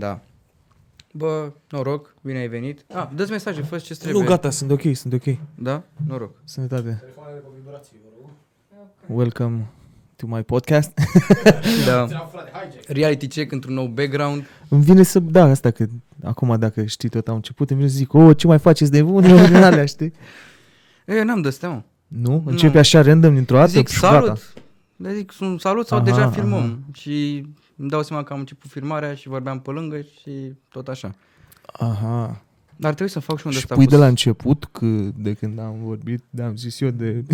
Da. Bă, noroc, bine ai venit. Ah, dă-ți mesaje, fă ce trebuie. Nu, gata, sunt ok, sunt ok. Da? Noroc. Sănătate. Telefoanele cu vibrații, vă rog. Welcome to my podcast. Da. Reality check într-un nou background. Îmi vine să... Da, asta că... Acum, dacă știi tot, am început, îmi vine să zic, oh, ce mai faceți de bune, din alea, știi? Eu n-am de-astea, mă. Nu? Începe așa random dintr-o dată? Zic salut. Le zic un salut sau deja filmăm. Și... Îmi dau seama că am început filmarea și vorbeam pe lângă și tot așa. Aha. Dar trebuie să fac și unde și pui de la început, că de când am vorbit, am zis eu de...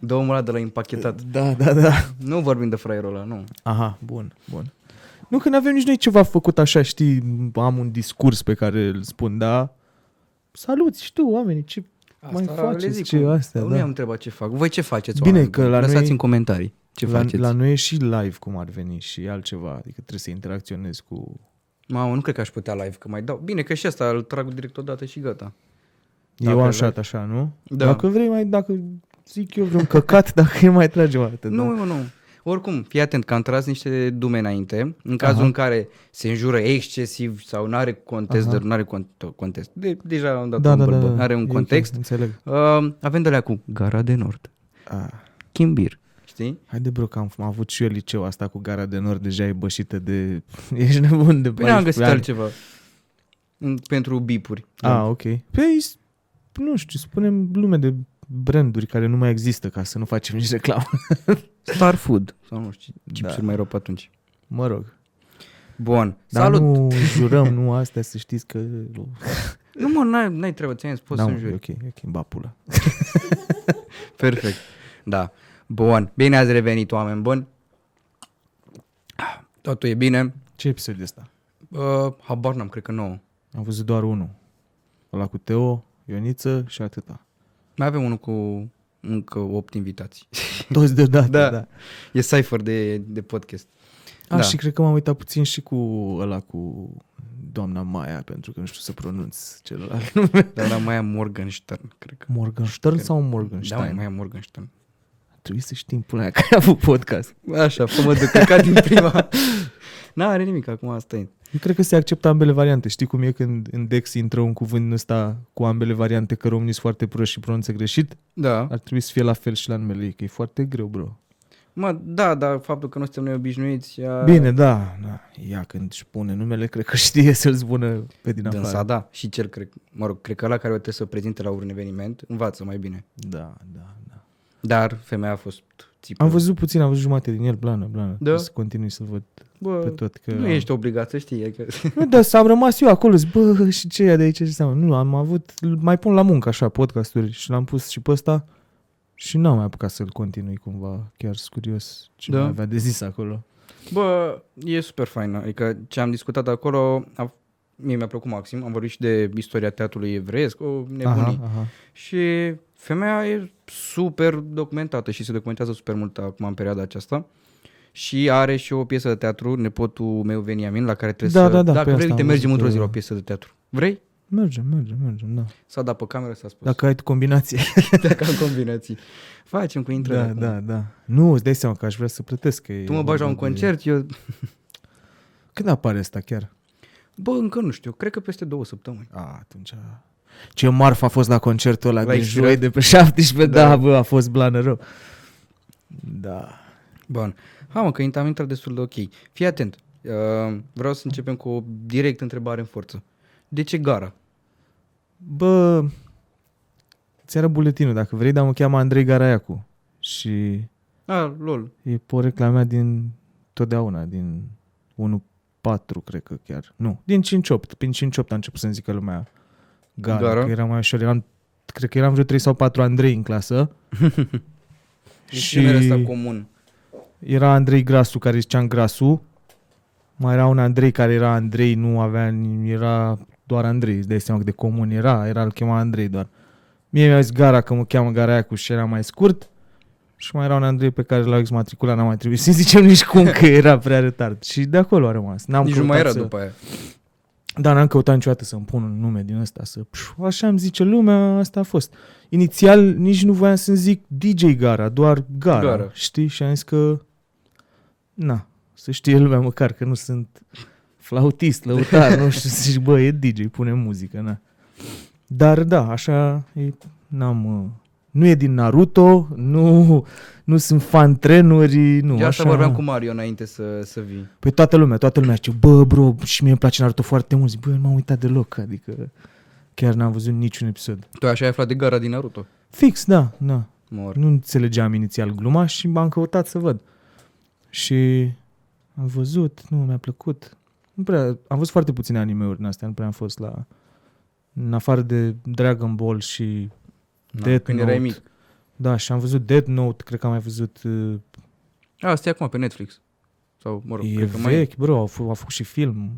de omul ăla de la Impachetat. Da, da, da. Nu vorbim de fraierul ăla, nu. Aha, bun, bun. Nu, că n-avem nici noi ceva făcut așa, știi, am un discurs pe care îl spun, da? Salut, și tu, oamenii, ce asta mai faceți? Ce astea, nu da. I-am întrebat ce fac. Voi ce faceți, bine, oameni? Că la lăsați noi... în comentarii. Ce faceți? La noi e și live cum ar veni și altceva, adică trebuie să interacționezi cu... Mamă, nu cred că aș putea live, că mai dau... Bine că și asta îl trag direct odată și gata. E one shot așa, nu? Da. Dacă vrei mai, dacă zic eu vreun căcat, dacă e mai trage o dată. Nu, da. Nu. Oricum, fii atent că am tras niște dume înainte, în cazul Aha. în care se înjură excesiv sau nu are context, dar nu are context. Deja am dat un bărbă, are un context. Înțeleg. Avem de alea cu Gara de Nord, Chimbir. Știi? Haide bro că am avut și eu liceu asta cu Gara de Nord, deja e bășită de... Ești nebun de... Păi am găsit altceva pentru bipuri. Ok. Păi, nu știu, spunem lume de branduri care nu mai există ca să nu facem nici reclamă. Star Food. Sau nu știu, chipsuri mai rău pe atunci. Mă rog. Bun. Dar salut! Nu jurăm, nu astea, să știți că... Nu mă, n-ai treabă, ți-am spus să-mi juri. Ok, bapula. Perfect, da. Bun, bine ați revenit, oameni buni. Totul e bine. Ce episod e ăsta? Habar n-am, cred că 9. Am văzut doar unul. Ăla cu Teo, Ioniță și atâta. Mai avem unul cu încă 8 invitații. Toți deodată, da. E cypher de podcast. Da. Și cred că m-am uitat puțin și cu ăla cu doamna Maia, pentru că nu știu să pronunț celălalt nume. Doamna Maia Morgenstern, cred că. Morgenstern sau Morgenstern? Da, Maia Morgenstern. Trebuie să știm până aia care a avut podcast. Așa, fă-mă de căcat din prima. N-are nimic, acum asta e. Eu cred că se acceptă ambele variante. Știi cum e când în Dex intră un cuvânt ăsta cu ambele variante, că românii sunt foarte proști și pronunță greșit? Da. Ar trebui să fie la fel și la numele ei, că e foarte greu, bro. Mă, da, dar faptul că nu suntem noi obișnuiți... Bine, da. Ea când își pune numele, cred că știe să-l spună pe din afară. Dânsa, da. Și cel, cred că ăla care o trebuie să o prezinte la un eveniment, învață mai bine. Da. Dar femeia a fost țipă. Am văzut puțin, am văzut jumate din el, blană. Da? Să continui să văd pe tot. Că nu ești obligat să știi. Că... Da, am rămas eu acolo, și ce e de aici? Nu, am avut, mai pun la muncă așa podcasturi și l-am pus și pe ăsta și n-am mai apucat să-l continui cumva. Chiar sunt curios ce mai avea de zis acolo. Bă, e super fain. Adică ce am discutat acolo... Mie mi-a plăcut maxim, am vorbit și de istoria teatrului evreiesc, o nebunie. Aha. Și femeia e super documentată și se documentează super mult acum în perioada aceasta. Și are și o piesă de teatru, Nepotul meu Veniamin, la care trebuie să... Da, dacă vrei, te mergem într-o zi la o piesă de teatru. Vrei? Mergem, da. S-a dat pe cameră, s-a spus. Dacă ai tu combinații. Dacă am combinații. Facem cu intrarea. Da. Nu, îți dai seama că aș vrea să plătesc. Că tu mă bagi la un concert, eu... Când apare asta chiar? Bă, încă nu știu, cred că peste 2 săptămâni. Atunci... Ce marfă a fost la concertul ăla din joi de pe 17, bă, a fost blană rău. Da. Bun, mă, că am intrat destul de ok. Fii atent, vreau să începem cu o direct întrebare în forță. De ce Gara? Bă, ți-arăt buletinul dacă vrei, dar mă cheamă Andrei Garaiacu. Și... lol. E porecla mea din totdeauna, din 1-4, cred că chiar. Nu, din 5-8. Prin 5-8 a început să-mi zică lumea Gara, că era mai ușor. Cred că eram vreo 3 sau 4 Andrei în clasă. Și era comun. Era Andrei Grasu, care ziceam Grasu. Mai era un Andrei care era Andrei, nu avea, era doar Andrei. Îți dai seama cât de comun era, îl chema Andrei doar. Mie mi-a zis Gara, că mă cheamă Garaiacu și era mai scurt. Și mai era un Andrei pe care l-au exmatriculat, n-am mai trebuit să-i zicem nici cum, că era prea retard. Și de acolo a rămas. Nici nu mai era după aia. Dar n-am căutat niciodată să-mi pun un nume din ăsta. Așa îmi zice lumea, asta a fost. Inițial nici nu voiam să-mi zic DJ Gara, doar Gara. Știi? Și am zis că... să știe lumea măcar că nu sunt flautist, lăutar, nu știu, zici, bă, e DJ, pune muzică, na. Dar da, așa, e, n-am, nu e din Naruto, nu sunt fan trenuri, nu, așa. Asta vorbeam cu Mario înainte să vii. Păi toată lumea zice, bă, bro, și mie îmi place Naruto foarte mult, zic, bă, nu m-am uitat deloc, adică chiar n-am văzut niciun episod. Tu așa ai aflat de gara din Naruto? Fix, da. Mor. Nu înțelegeam inițial gluma și m-am căutat să văd. Și am văzut, nu, mi-a plăcut. Nu prea, am văzut foarte puține anime-uri din astea, nu prea am fost la... În afară de Dragon Ball și Death Note. Erai mic. Da, și am văzut Death Note, cred că am mai văzut... Asta e acum pe Netflix. Sau, mă rog, e cred că vechi, bro, a făcut și film.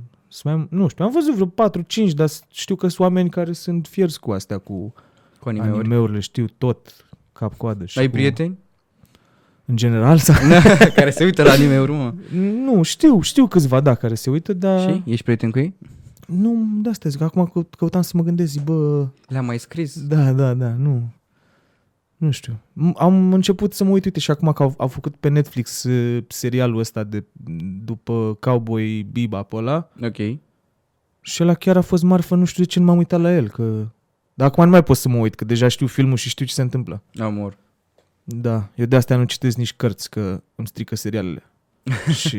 Nu știu, am văzut vreo 4-5, dar știu că sunt oameni care sunt fierți cu astea, cu anime-urile, știu tot, cap-coadă. Ai prieteni? În general? Sau... care se uită la anime-uri, mă? Nu, știu câțiva, da, care se uită, dar... Și? Ești prieten cu ei? Nu, de asta zic, acum căutam să mă gândesc, zic, bă... Le-am mai scris? Da, nu. Nu știu. Am început să mă uit, uite, și acum că au făcut pe Netflix serialul ăsta de după Cowboy Bebop ăla. Ok. Și ăla chiar a fost marfă, nu știu de ce nu m-am uitat la el, că... Dar acum nu mai pot să mă uit, că deja știu filmul și știu ce se întâmplă. Amor. Da, eu de astea nu citesc nici cărți, că îmi strică serialele. Și...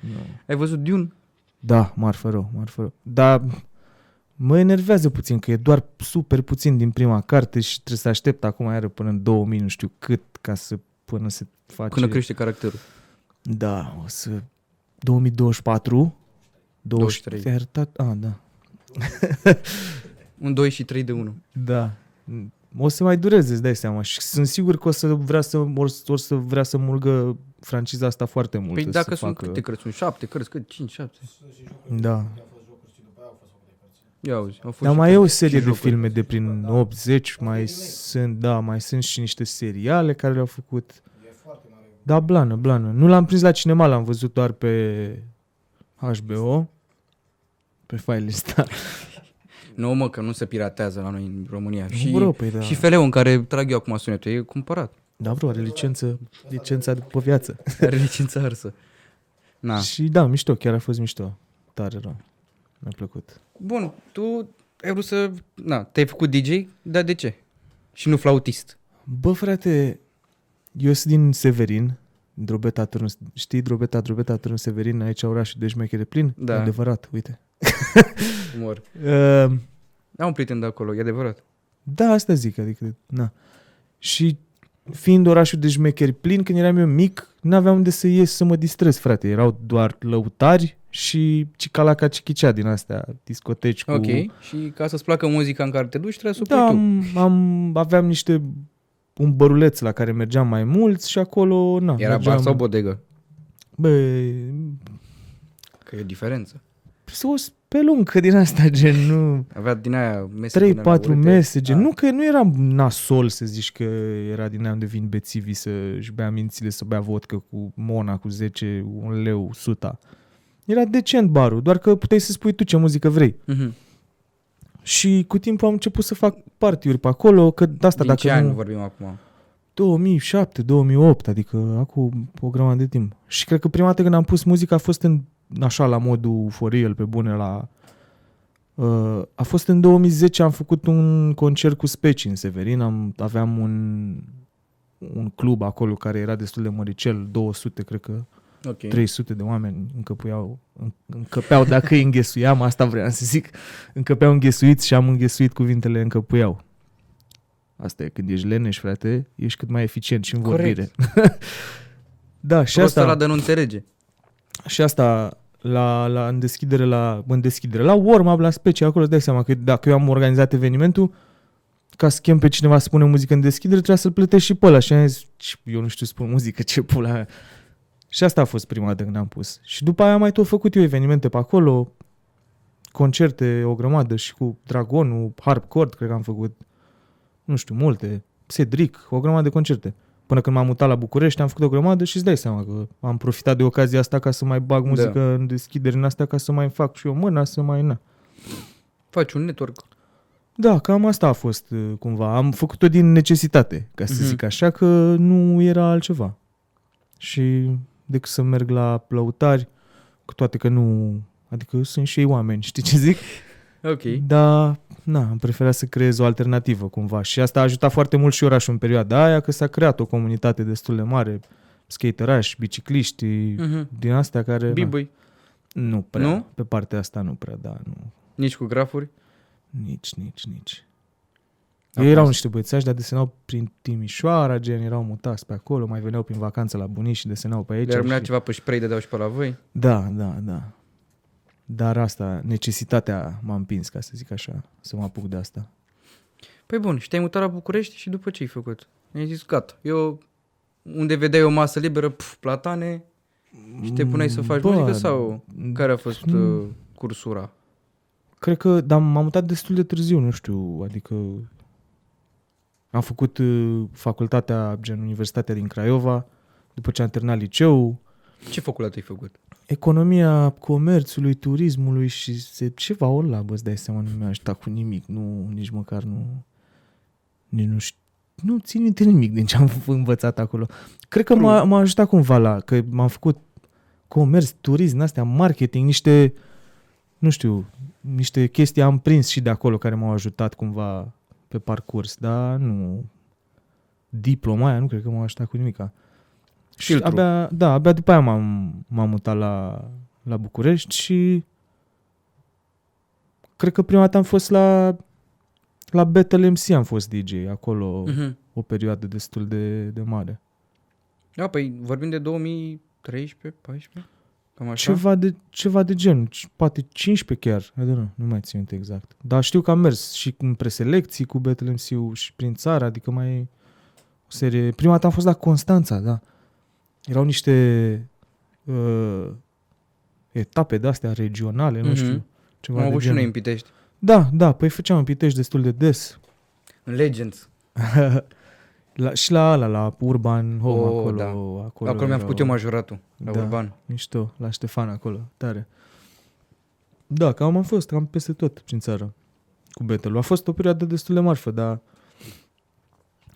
No. Ai văzut Dune? Da, marfă rău. Dar mă enervează puțin, că e doar super puțin din prima carte și trebuie să aștept acum iară până în 2000, nu știu cât, ca să până se face... Până crește caracterul. Da, o să... 2024? 23. Te-ai arătat? Ah, da. Un 2 și 3 de 1. Da. O să mai dureze, îți dai seama. Și sunt sigur că o să vrea să mulgă franciza asta foarte mult. Păi dacă sunt câte cărți? 7 cărți? 5-7? Da. Ia auzi. Dar mai e o serie de filme de prin 80. Mai sunt și niște seriale care le-au făcut. Da, blană. Nu l-am prins la cinema, l-am văzut doar pe HBO. Pe Filestar. Nu, mă, că nu se piratează la noi în România. Nu, și, bro, păi, da. Și felul în care trag eu acum sunetul, e cumpărat. Da, bro, are licența pe viață. Are licența arsă. Na. Și da, mișto, chiar a fost mișto. Tare rău. Mi-a plăcut. Bun, tu ai vrut să... Na, te-ai făcut DJ, dar de ce? Și nu flautist. Bă, frate, eu sunt din Severin, Drobeta Târnu, știi Drobeta Târnu Severin, aici orașul de șmechere plin? Da. E adevărat, uite. Mor. Am un prieten de acolo, e adevărat. Da, asta zic, adică, na. Și fiind orașul de șmecheri plin, când eram eu mic, n-aveam unde să ies să mă distrez, frate. Erau doar lăutari și cicalaca cichicea din astea, discoteci cu... Ok, și ca să-ți placă muzica în care te duci, trebuie să o pui tu. Da, aveam un băruleț la care mergeam mai mulți și acolo, na. Era mergeam... bar sau bodegă? Băi... Că e o diferență. Sus, pe lungă din asta, gen, nu... Avea din aia mesaje, 3-4 mesaje. Nu că nu era nasol să zici că era din aia unde vin bețivii să-și bea mințile, să bea vodcă cu mona, cu 10, 1 leu, 100. Era decent barul, doar că puteai să spui tu ce muzică vrei. Mm-hmm. Și cu timpul am început să fac party-uri pe acolo, că de asta din dacă... Din ce an vorbim acum? 2007, 2008, adică acum o grămadă de timp. Și cred că prima dată când am pus muzică a fost în... așa la modul for real, pe bune, la... a fost în 2010, am făcut un concert cu Specii în Severin, aveam un club acolo care era destul de măricel, 200, cred că, okay. 300 de oameni încăpeau, dacă îi înghesuiam, asta vreau să zic, încăpeau înghesuiți și am înghesuit cuvintele încăpuiau. Asta e, când ești leneș, frate, ești cât mai eficient și în vorbire. Da, și asta... Prost ăla de nu înțelege. Și asta în deschidere la warm-up, la Specii, acolo îți dai seama că dacă eu am organizat evenimentul, ca să chem pe cineva să pune muzică în deschidere, trebuia să-l plătești și pe ăla. Și am zis, eu nu știu să pun muzică, ce pula aia. Și asta a fost prima dată când am pus. Și după aia am mai tot făcut eu evenimente pe acolo, concerte, o grămadă, și cu Dragonul, Harpcord, cred că am făcut, nu știu, multe, Sedric, o grămadă de concerte. Până când m-am mutat la București, am făcut o grămadă și îți dai seama că am profitat de ocazia asta ca să mai bag muzică în deschidere, în astea, ca să mai fac și eu mâna, să mai... Na. Faci un network. Da, cam asta a fost cumva. Am făcut-o din necesitate, ca să zic așa, că nu era altceva. Și decât să merg la lăutari, cu toate că nu Adică sunt și ei oameni, știi ce zic? Ok. Dar, na, am preferat să creez o alternativă cumva și asta a ajutat foarte mult și orașul în perioada aia, că s-a creat o comunitate destul de mare, skaterași, bicicliști, din astea care... B-boy. Nu prea, nu? Pe partea asta nu prea, da, nu. Nici cu grafuri? Nici. Ei erau niște băiețași, dar desenau prin Timișoara, gen, erau mutați pe acolo, mai veneau prin vacanță la bunici și desenau pe aici. Le rămânea și... ceva pe spray, dădeau și pe la voi? Da. Dar asta, necesitatea m-a împins, ca să zic așa, să mă apuc de asta. Păi bun, și te-ai mutat la București și după ce ai făcut? Mi-ai zis, gata, eu, unde vedeai o masă liberă, platane, și te puneai să faci muzică sau care a fost cursura? Cred că, dar m-am mutat destul de târziu, nu știu, adică am făcut facultatea, gen Universitatea din Craiova, după ce am terminat liceul. Ce facultate ai făcut? Economia comerțului, turismului și ceva o labă, îți dai seama, nu mi-a ajutat cu nimic, nu țin minte nimic din ce am învățat acolo. Cred că m-a ajutat cumva că m-am făcut comerț, turism, astea, marketing, niște, nu știu, niște chestii am prins și de acolo care m-au ajutat cumva pe parcurs, dar nu, diploma aia nu cred că m-a ajutat cu nimica. Și abia după aia m-am mutat la București și cred că prima dată am fost la Battle MC, am fost DJ acolo o perioadă destul de mare. Da, păi vorbim de 2013, 14, cam așa? Ceva de genul, poate 15 chiar, nu mai țin minte exact. Dar știu că am mers și în preselecții cu Battle MC-ul și prin țară, adică mai o serie. Prima dată am fost la Constanța, da. Erau niște etape de-astea regionale, nu știu. Am avut și noi în Pitești. Da, păi făceam în Pitești destul de des. În Legends. Și la Urban Home, acolo. Da. Acolo mi-am făcut eu majoratul, la Urban. Mișto, la Ștefan acolo, tare. Da, cam am fost, cam peste tot prin țară cu battle-ul. A fost o perioadă destul de marfă, dar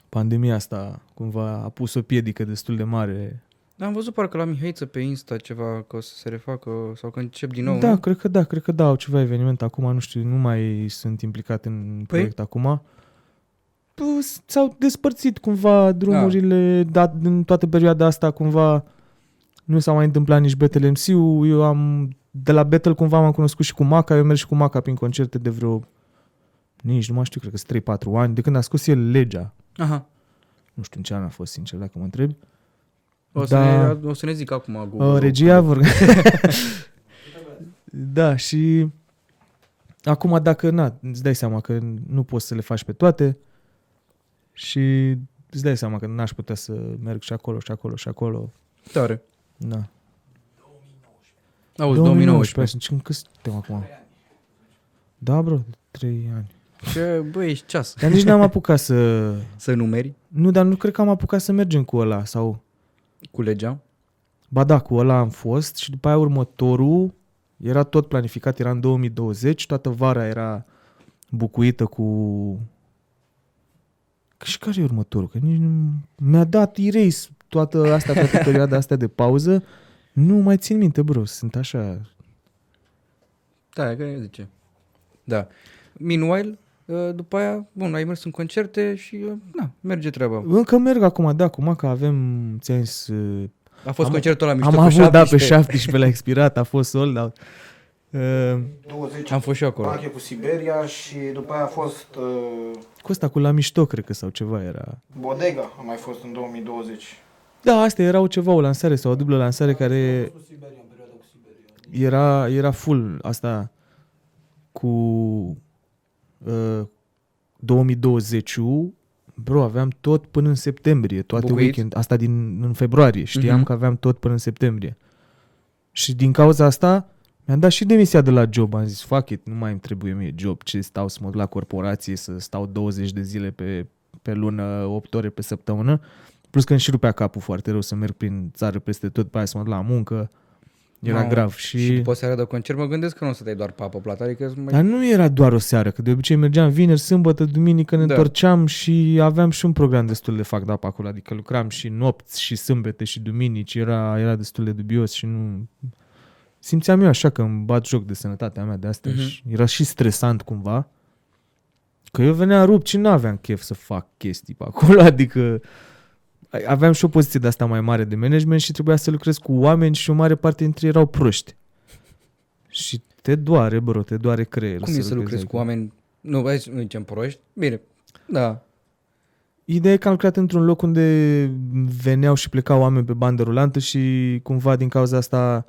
pandemia asta cumva a pus o piedică destul de mare. Am văzut parcă la Mihaiță pe Insta ceva, că o să se refacă sau că încep din nou. Da, nu? Cred că da, au ceva eveniment acum, nu știu, nu mai sunt implicat în proiect acum. S-au despărțit cumva drumurile, dar în toată perioada asta cumva nu s-a mai întâmplat nici Battle MC-ul. Eu de la Battle cumva m-am cunoscut și cu Maca, eu merg și cu Maca prin concerte de vreo, nici nu mai știu, cred că sunt 3-4 ani, de când a scos el Legea. Aha. Nu știu în ce an a fost, sincer, dacă mă întreb. O să ne zic acum. Regia vorba. Da, și acum dacă, îți dai seama că nu poți să le faci pe toate și îți dai seama că n-aș putea să merg și acolo. Tare. Da. 2019. Auzi, 2019. În câți suntem acum? Da, bro, 3 ani. Ce, băi, ești ceas. Dar nici n-am apucat să... Să numeri? Nu, dar nu cred că am apucat să mergem cu ăla sau... Cu Legea? Ba da, cu ăla am fost și după aia următorul era tot planificat, era în 2020, toată vara era bucuită cu... Și care e următorul? Că nici nu... Mi-a dat erase toată perioada asta de pauză. Nu mai țin minte, bro, sunt așa... Da, că zice. Da. Meanwhile... După aia, bun, ai mers în concerte și, merge treaba. Încă merg acum, da, cu Maca avem, ți-am zis... A fost concertul ăla mișto pe 17. Am avut, da, pe 17 l-a expirat, a fost sold out. 20, am fost și eu acolo. Mache cu Siberia și după aia a fost... Cu ăsta, cu La Mișto, cred că, sau ceva era. Bodega a mai fost în 2020. Da, astea erau ceva, o lansare sau o dublă lansare care... Era full asta cu... 2020, bro, aveam tot până în septembrie, toate weekend, asta în februarie, știam că aveam tot până în septembrie. Și din cauza asta mi-am dat și demisia de la job, am zis, fuck it, nu mai îmi trebuie mie job, ce stau să mă duc la corporație, să stau 20 de zile pe lună, 8 ore pe săptămână, plus că îmi și rupea capul foarte rău să merg prin țară peste tot, pe aia să mă duc la muncă. Era grav. Și după o seară de concert mă gândesc că nu o să dai doar papă plată. Adică mai... Dar nu era doar o seară, că de obicei mergeam vineri, sâmbătă, duminică, ne întorceam și aveam și un program destul de fac de pe acolo. Adică lucram și nopți și sâmbete și duminici, era destul de dubios și nu... simțeam eu așa că îmi bat joc de sănătatea mea de asta și era și stresant cumva, că eu veneam rupt și n-aveam chef să fac chestii pe acolo, adică aveam și o poziție de asta mai mare de management și trebuia să lucrez cu oameni și o mare parte dintre ei erau proști. Și te doare, bro, te doare creierul. Cum e să lucrezi cu oameni? Nu, aici nu zicem proști. Bine, da. Ideea e că am lucrat într-un loc unde veneau și plecau oameni pe bandă rulantă și cumva din cauza asta...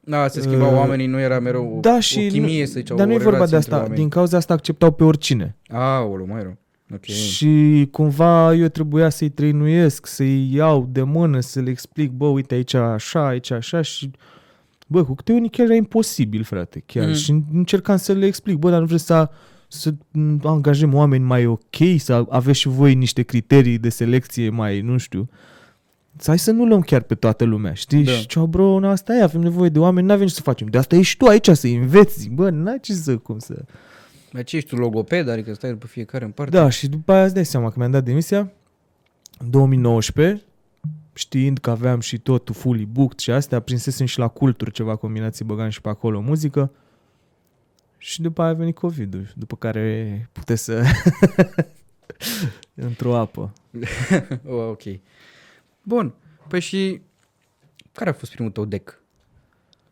Da, se schimbau oamenii, nu era mereu da, o chimie, nu, să ziceau, dar nu e vorba de asta, oameni. Din cauza asta acceptau pe oricine. Aoleu, mai rău. Okay. Și cumva eu trebuia să-i trăinuiesc, să-i iau de mână, să le explic, bă, uite, aici așa, aici așa și... Bă, cu câte unii chiar era imposibil, frate, chiar. Și încercam să le explic, bă, dar nu vreți să angajăm oameni mai ok, să aveți și voi niște criterii de selecție mai, nu știu. Hai să nu luăm chiar pe toată lumea, știi? Da. Și ceau, bro, na, asta e, avem nevoie de oameni, n-avem ce să facem. De asta ești tu aici să-i înveți, bă, n-ai ce să, cum să... Aici ești tu logoped, adică stai după fiecare în parte. Da, și după aia îți dai seama că mi-am dat demisia în 2019, știind că aveam și totul fully booked și astea, prinsesem și la culturi ceva combinații, băgam și pe acolo muzică. Și după aia a venit COVID-ul, după care puteți să... într-o apă. Ok. Bun. Păi și care a fost primul tău dec?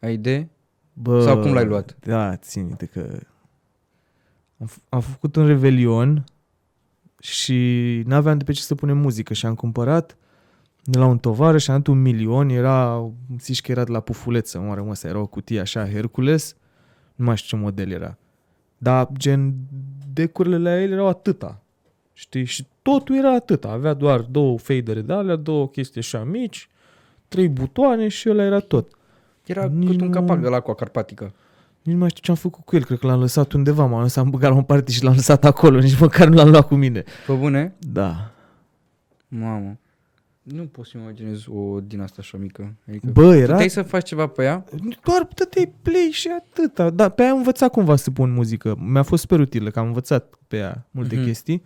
Ai idee? Bă, sau cum l-ai luat? Da, țin minte că am făcut un revelion și n-aveam de pe ce să punem muzică și am cumpărat de la un tovarăș și am dat 1.000.000, era, zici că era de la Pufuleță, mă rămâne asta, era o cutie așa, Hercules, nu mai știu ce model era, dar gen decurile la el erau atâta, știi, și totul era atâta, avea doar două fadere de alea, două chestii așa mici, 3 butoane și ăla era tot. Era nici cât un capac de la Aqua Carpatica. Nici nu mai știu ce am făcut cu el, cred că l-am lăsat undeva, am băgat la un party și l-am lăsat acolo, nici măcar nu l-am luat cu mine. Pe bune? Da. Mamă. Nu poți să imaginezi o din asta așa mică. Adică bă, era... Puteai să faci ceva pe ea? Doar puteai play și atâta. Dar pe aia am învățat cumva să pun muzică. Mi-a fost super utilă, că am învățat pe ea multe chestii.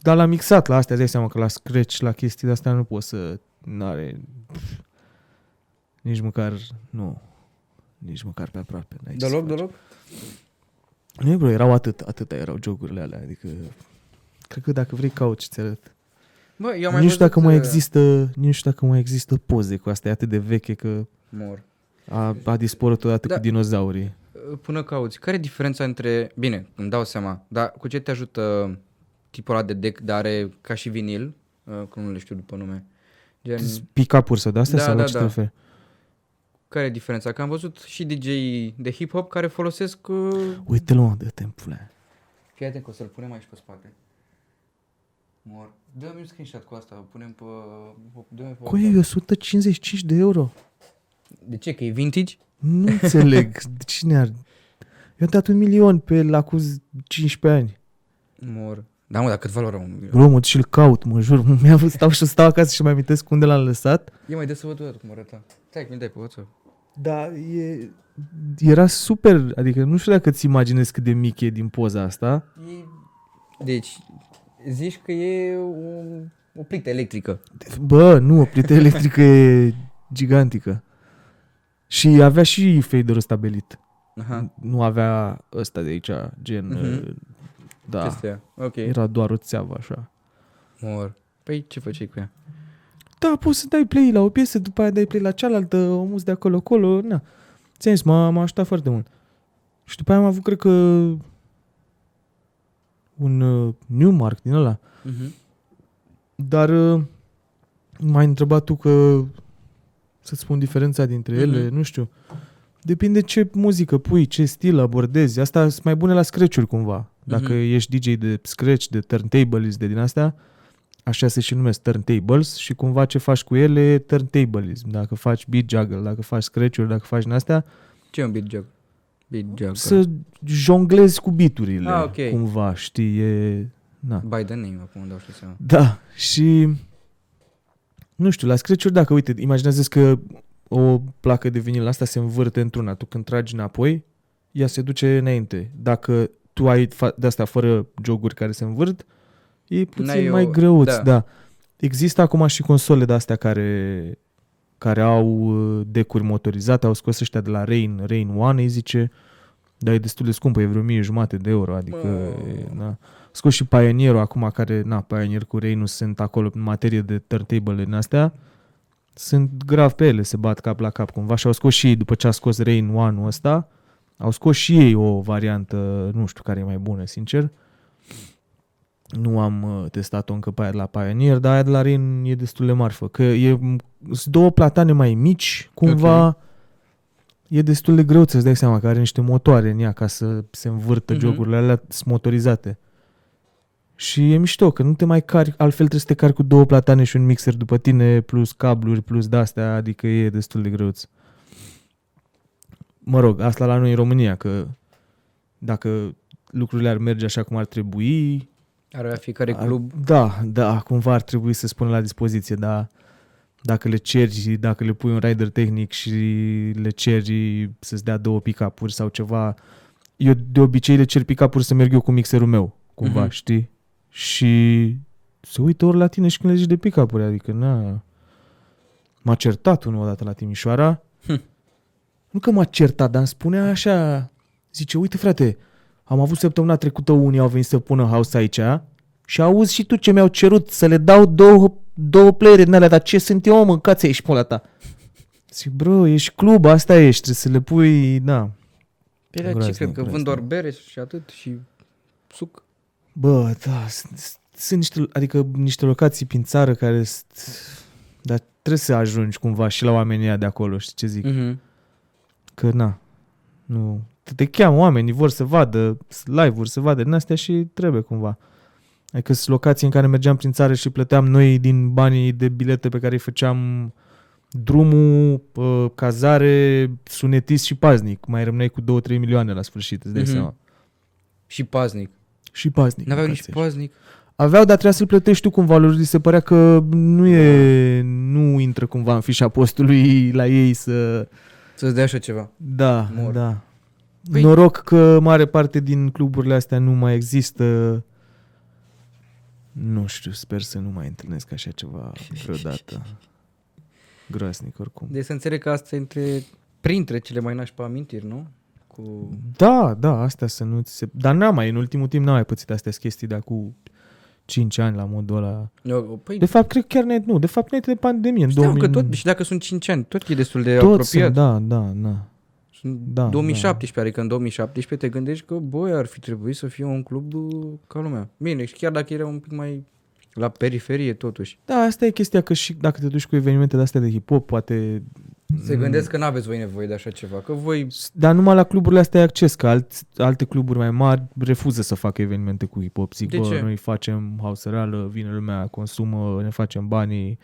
Dar l-am mixat la astea, îți dai seama că la scratch, la chestii de astea nu poți să... N-are... Nici măcar... Nu... Nici măcar pe aproape. Deloc? Nu, bro, erau atâta erau jocurile alea, adică... Cred că dacă vrei cauți, ți arăt. Bă, eu am mai nu știu dacă mai există poze cu astea, e atât de veche că... Mor. A dispărut odată cu dinozaurii. Până cauți, care e diferența între... Bine, îmi dau seama, dar cu ce te ajută tipul ăla de deck, dar are ca și vinil, că nu le știu după nume. Gen... Pick-up-uri sau de-astea? Da, sau da, la da. Care e diferența? Că am văzut și DJ-ii de hip-hop care folosesc... Uite-l unde, tempule. Fii atent că o să-l punem aici pe spate. Mor. Dă-mi un screenshot cu asta, punem pe... Coie, 155 de euro. De ce? Că e vintage? Nu înțeleg. Cine ar... Eu am dat 1.000.000 pe la cu 15 ani. Mor. Da, mă, dar cât valora 1.000.000? Bro, mă, și-l caut, mă jur. Stau acasă și mai amintesc unde l-am lăsat. E mai de să văd o dată cum arăta. Stai, mi-l dai pe WhatsApp. Da, era super, adică nu știu dacă îți imaginezi cât de mic e din poza asta. Deci, zici că e o plită electrică. Bă, nu, o plită electrică e gigantică. Și avea și faderul stabilit. Aha. Nu avea ăsta de aici, gen... Da, okay. Era doar o țeavă așa. Mor. Păi ce făceai cu ea? Da, poți să dai play la o piesă, după aia dai play la cealaltă, o muți de acolo, na. Ți-am zis, m-a ajutat foarte mult. Și după aia am avut, cred că, un Newmark din ăla. Dar m-ai întrebat tu că să-ți spun diferența dintre ele, nu știu. Depinde ce muzică pui, ce stil abordezi. Asta sunt mai bune la scratch-uri cumva. Dacă ești DJ de scratch, de turntables, de din astea, așa se și numesc turntables și cumva ce faci cu ele e turntablism. Dacă faci beat juggle, dacă faci scratch-uri, dacă faci din astea... Ce e un beat juggle? Să jonglezi cu beat-urile, okay. Cumva, știi, e... Na. By the name, acum dau știu seama. Da, și... Nu știu, la scratch-uri, dacă, uite, imaginează-ți că o placă de vinil asta se învârte într-una. Tu când tragi înapoi, ea se duce înainte. Dacă tu ai de asta fără joguri care se învârt, e puțin mai greuț. Da. Există acum și console de astea care care au decuri motorizate, au scos ăștia de la Rain One, îi zice, dar e destul de scumpă, e vreo 1.500 de euro, adică, da. Scos și Pioneer-ul acum, care, na, Pioneer cu Rain-ul sunt acolo în materie de turntable din astea, sunt grav pe ele, se bat cap la cap cumva și au scos și ei, după ce a scos Rain One-ul ăsta, au scos și ei o variantă, nu știu care e mai bună, sincer. Nu am testat-o încă pe aia de la Pioneer, dar aia de la Rain e destul de marfă. Că sunt două platane mai mici, cumva okay. E destul de greu să-ți dai seama că are niște motoare în ea ca să se învârtă jocurile alea motorizate. Și e mișto, că nu te mai cari, altfel trebuie să te cari cu două platane și un mixer după tine, plus cabluri, plus de-astea, adică e destul de greuț. Mă rog, asta la noi în România, că dacă lucrurile ar merge așa cum ar trebui... Ar avea fiecare club... Da, cumva ar trebui să-ți pună la dispoziție, dar dacă le ceri, dacă le pui un rider tehnic și le ceri să-ți dea două pick-up-uri sau ceva... Eu de obicei le cer pick-up-uri să merg eu cu mixerul meu, cumva, știi? Și se uită ori la tine și când le zici de pick-up-uri, adică na... M-a certat unul odată la Timișoara... Nu că m-a certat, dar îmi spunea așa, zice, uite frate, am avut săptămâna trecută, unii au venit să pună house aici și auzi și tu ce mi-au cerut, să le dau două playere din alea, dar ce sunt eu, mâncați aici pula ta. Zic, bro, ești club, asta ești, trebuie să le pui, da. Pe alea ce cred, că vând doar bere și atât și suc? Bă, da, sunt niște, adică niște locații prin țară care sunt, dar trebuie să ajungi cumva și la oamenii ăia de acolo, știi ce zic? Că na, nu, te cheamă oamenii, vor să vadă live-uri, să vadă din astea și trebuie cumva. Adică sunt locații în care mergeam prin țară și plăteam noi din banii de bilete pe care îi făceam drumul, cazare, sunetist și paznic. Mai rămâneai cu 2-3 milioane la sfârșit, îți dai seama. Și paznic. N-aveau nici paznic. Aveau, dar trebuia să-l plătești tu cumva, lor se părea că nu intră cumva în fișa postului la ei să... Să-ți dea așa ceva. Da, mor. Da. Păi... Noroc că mare parte din cluburile astea nu mai există. Nu știu, sper să nu mai întâlnesc așa ceva vreodată. Groasnic, oricum. Deci să înțeleg că asta e printre cele mai nașpa amintiri, nu? Cu... Da, astea să nu ți se... Dar în ultimul timp n-am mai pățit astea chestii de acum 5 ani la modul ăla. Păi, de fapt, cred că chiar nu. De fapt, înainte de pandemie. Știam că tot, și dacă sunt 5 ani, tot e destul de apropiat. Sunt, da. Sunt da, 2017, da. Adică în 2017 te gândești că, băi, ar fi trebuit să fie un club ca lumea. Bine, chiar dacă era un pic mai la periferie, totuși. Da, asta e chestia, că și dacă te duci cu evenimente de astea de hip-hop, poate... Se gândesc că n-aveți voi nevoie de așa ceva, că voi... Dar numai la cluburile astea ai acces, că alte cluburi mai mari refuză să facă evenimente cu hip-hop. Zic, bă, noi facem hauserală, vine lumea, consumă, ne facem banii.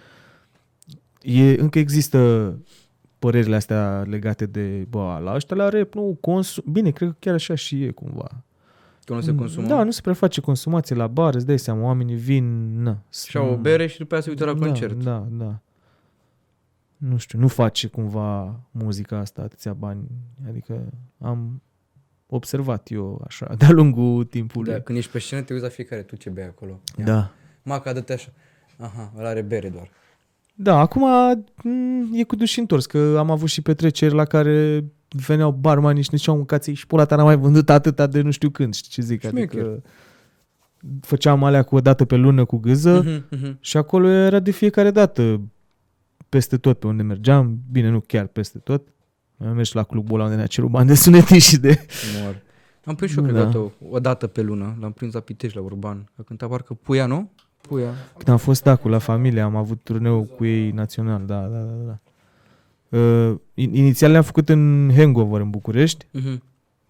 Încă există părerile astea legate de, bă, la ăștia la rap, nu, consum... Bine, cred că chiar așa și e, cumva. Că nu se consumă? Da, nu se prea face consumație la bar, îți dai seama, oamenii vin, și-au o bere și după aia se uită la concert. Da. Nu știu, nu face cumva muzica asta atâția bani, adică am observat eu așa de-a lungul timpului. Da, când ești pe scenă te uiți la fiecare, tu ce bei acolo. Ia. Da. Maca, dă-te așa. Aha, ăla are bere doar. Da, acum e cu duș și întors, că am avut și petreceri la care veneau barmani și ne ziceau, mâncați și pula ta, n-am mai vândut atâta de nu știu când, știi ce zic, adică... Făceam alea cu o dată pe lună cu gâză și acolo era de fiecare dată. Peste tot pe unde mergeam, bine, nu chiar peste tot. Am mers la clubul ăla unde ne-a cerut bani de sunete și de... Mor. Am prins și eu, cred că o dată pe lună, l-am prins la Pitești, la Urban, a cântat parcă Puia, nu? Puia. Când am fost, cu la familie, am avut turneu cu ei național, da. Inițial le-am făcut în Hangover, în București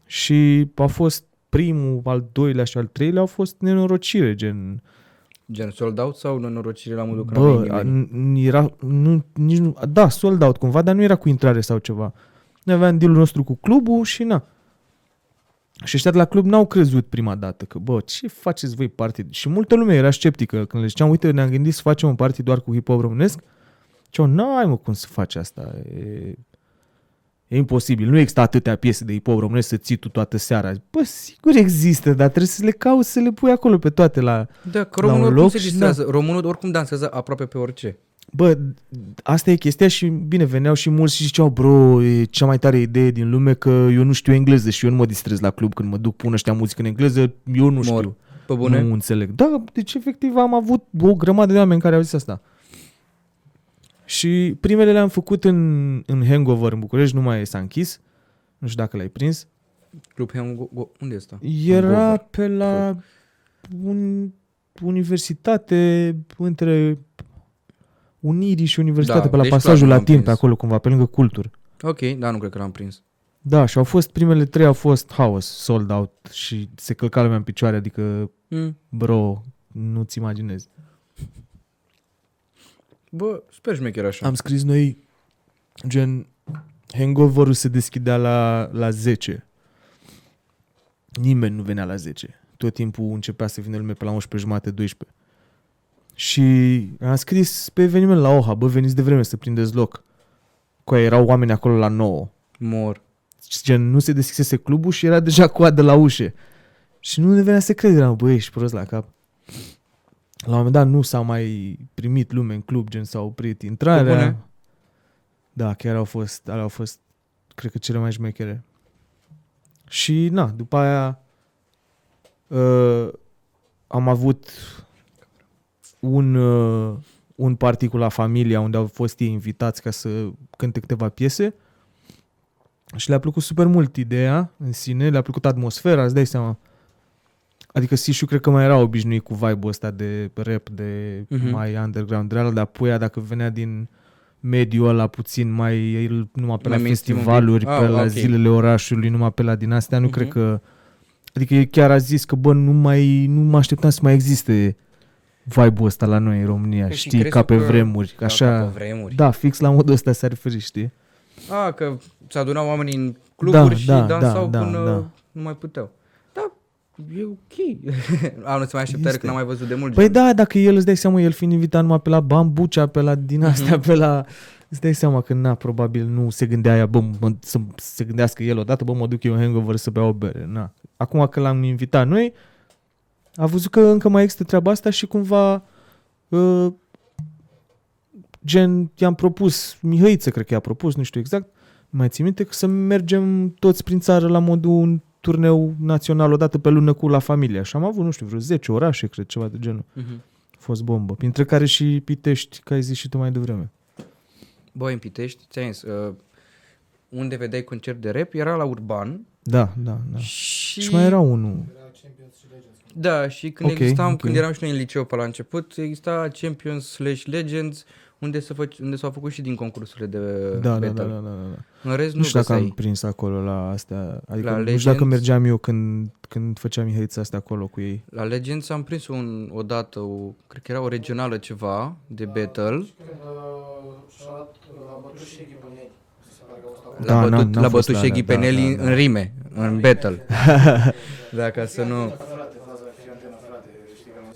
și a fost primul, al doilea și al treilea au fost nenorocire, gen sold out sau nenorocire la modul că era sold out cumva, dar nu era cu intrare sau ceva. Noi aveam deal-ul nostru cu clubul și na. Și ăștia de la club n-au crezut prima dată că, bă, ce faceți voi party? Și multă lume era sceptică când le ziceam, uite, ne-am gândit să facem un party doar cu hip-hop românesc. Ziceau, n-ai mă cum să faci asta, e imposibil, nu există atâtea piese de hip-hop românesc să ții tu toată seara. Bă, sigur există, dar trebuie să le cauți, să le pui acolo pe toate la un loc. Da, că românul oricum se distrează, românul oricum dansează aproape pe orice. Bă, asta e chestia și bine, veneau și mulți și ziceau, bro, e cea mai tare idee din lume că eu nu știu engleză și eu nu mă distrez la club când mă duc, pun ăștia muzică în engleză, eu nu știu. Pe bune? Nu înțeleg. Da, deci efectiv am avut o grămadă de oameni care au zis asta. Și primele le-am făcut în Hangover în București, nu mai s-a închis, nu știu dacă l-ai prins. Club Hangover, unde e asta? Era Hangover. Pe la universitate, între Unirii și Universitate, da, pe la deci pasajul latin, pe acolo cumva, pe lângă Cultur. Ok, da, nu cred că l-am prins. Da, și au fost, primele trei au fost house, sold out și se călca lumea în picioare, adică, bro, nu-ți imaginezi. Bă, sper șmecher așa. Am scris noi, gen, Hangover-ul se deschidea la 10. Nimeni nu venea la 10. Tot timpul începea să vină lume pe la 11:30, 12. Și am scris pe eveniment la OHA, bă, veniți de vreme să prindeți loc. Coaie, erau oameni acolo la 9. Mor. Gen, nu se deschisese clubul și era deja coadă la ușe. Și nu ne venea să crede, eram, bă, ești prost la cap. La un moment dat nu s-a mai primit lume în club, gen s-a oprit intrarea. Da, chiar au fost, cred că cele mai șmechere. Și, na, după aia am avut un party cu la Familia, unde au fost ei invitați ca să cânte câteva piese. Și le-a plăcut super mult ideea în sine, le-a plăcut atmosfera, îți dai seama. Adică Sișu cred că mai era obișnuit cu vibe-ul ăsta de rap, de mai underground real, dar puia dacă venea din mediul ăla puțin mai, el numai pe la festivaluri, pe la zilele orașului, numai pe la din astea, nu cred că... Adică el chiar a zis că, bă, nu mă așteptam să mai existe vibe-ul ăsta la noi în România, că știi, ca pe vremuri. Așa, ca pe vremuri. Da, fix la modul ăsta s-ar referi, știi? A, că se adunau oamenii în cluburi și dansau până nu mai puteau. E ok. Nu ți mai așteptări că n-am mai văzut de mult. Păi da, dacă el, îți dai seama, el fiind invitat numai pe la Bambucea, pe la din astea, pe la... Îți dai seama că probabil nu se gândea aia, bă, să se gândească el odată, bă, mă duc eu în Hangover să beau o bere. Na. Acum că l-am invitat noi, a văzut că încă mai există treaba asta și cumva... gen, i-am propus, Mihăiță cred că i-a propus, nu știu exact, mai ții minte, că să mergem toți prin țară la modul... turneu național odată pe lună cu la Familia și am avut, nu știu, vreo 10 orașe, cred, ceva de genul. A fost bombă. Printre care și Pitești, că ai zis și tu mai devreme. Băi, în Pitești, ți-am zis, unde vedeai concert de rap, era la Urban. Da. Și mai era unul. Era Champions și Legends. Da, și când când eram și noi în liceu pe la început, exista Champions/Legends, unde s-au făcut și din concursurile de battle. Da. În rest nu știu dacă am prins acolo la astea. Adică la nu știu dacă mergeam eu când făceam Mihăița astea acolo cu ei. La Legends am prins odată, cred că era o regională ceva de battle. L-a bătut și Ghipeneli în rime, în battle. Dacă să nu...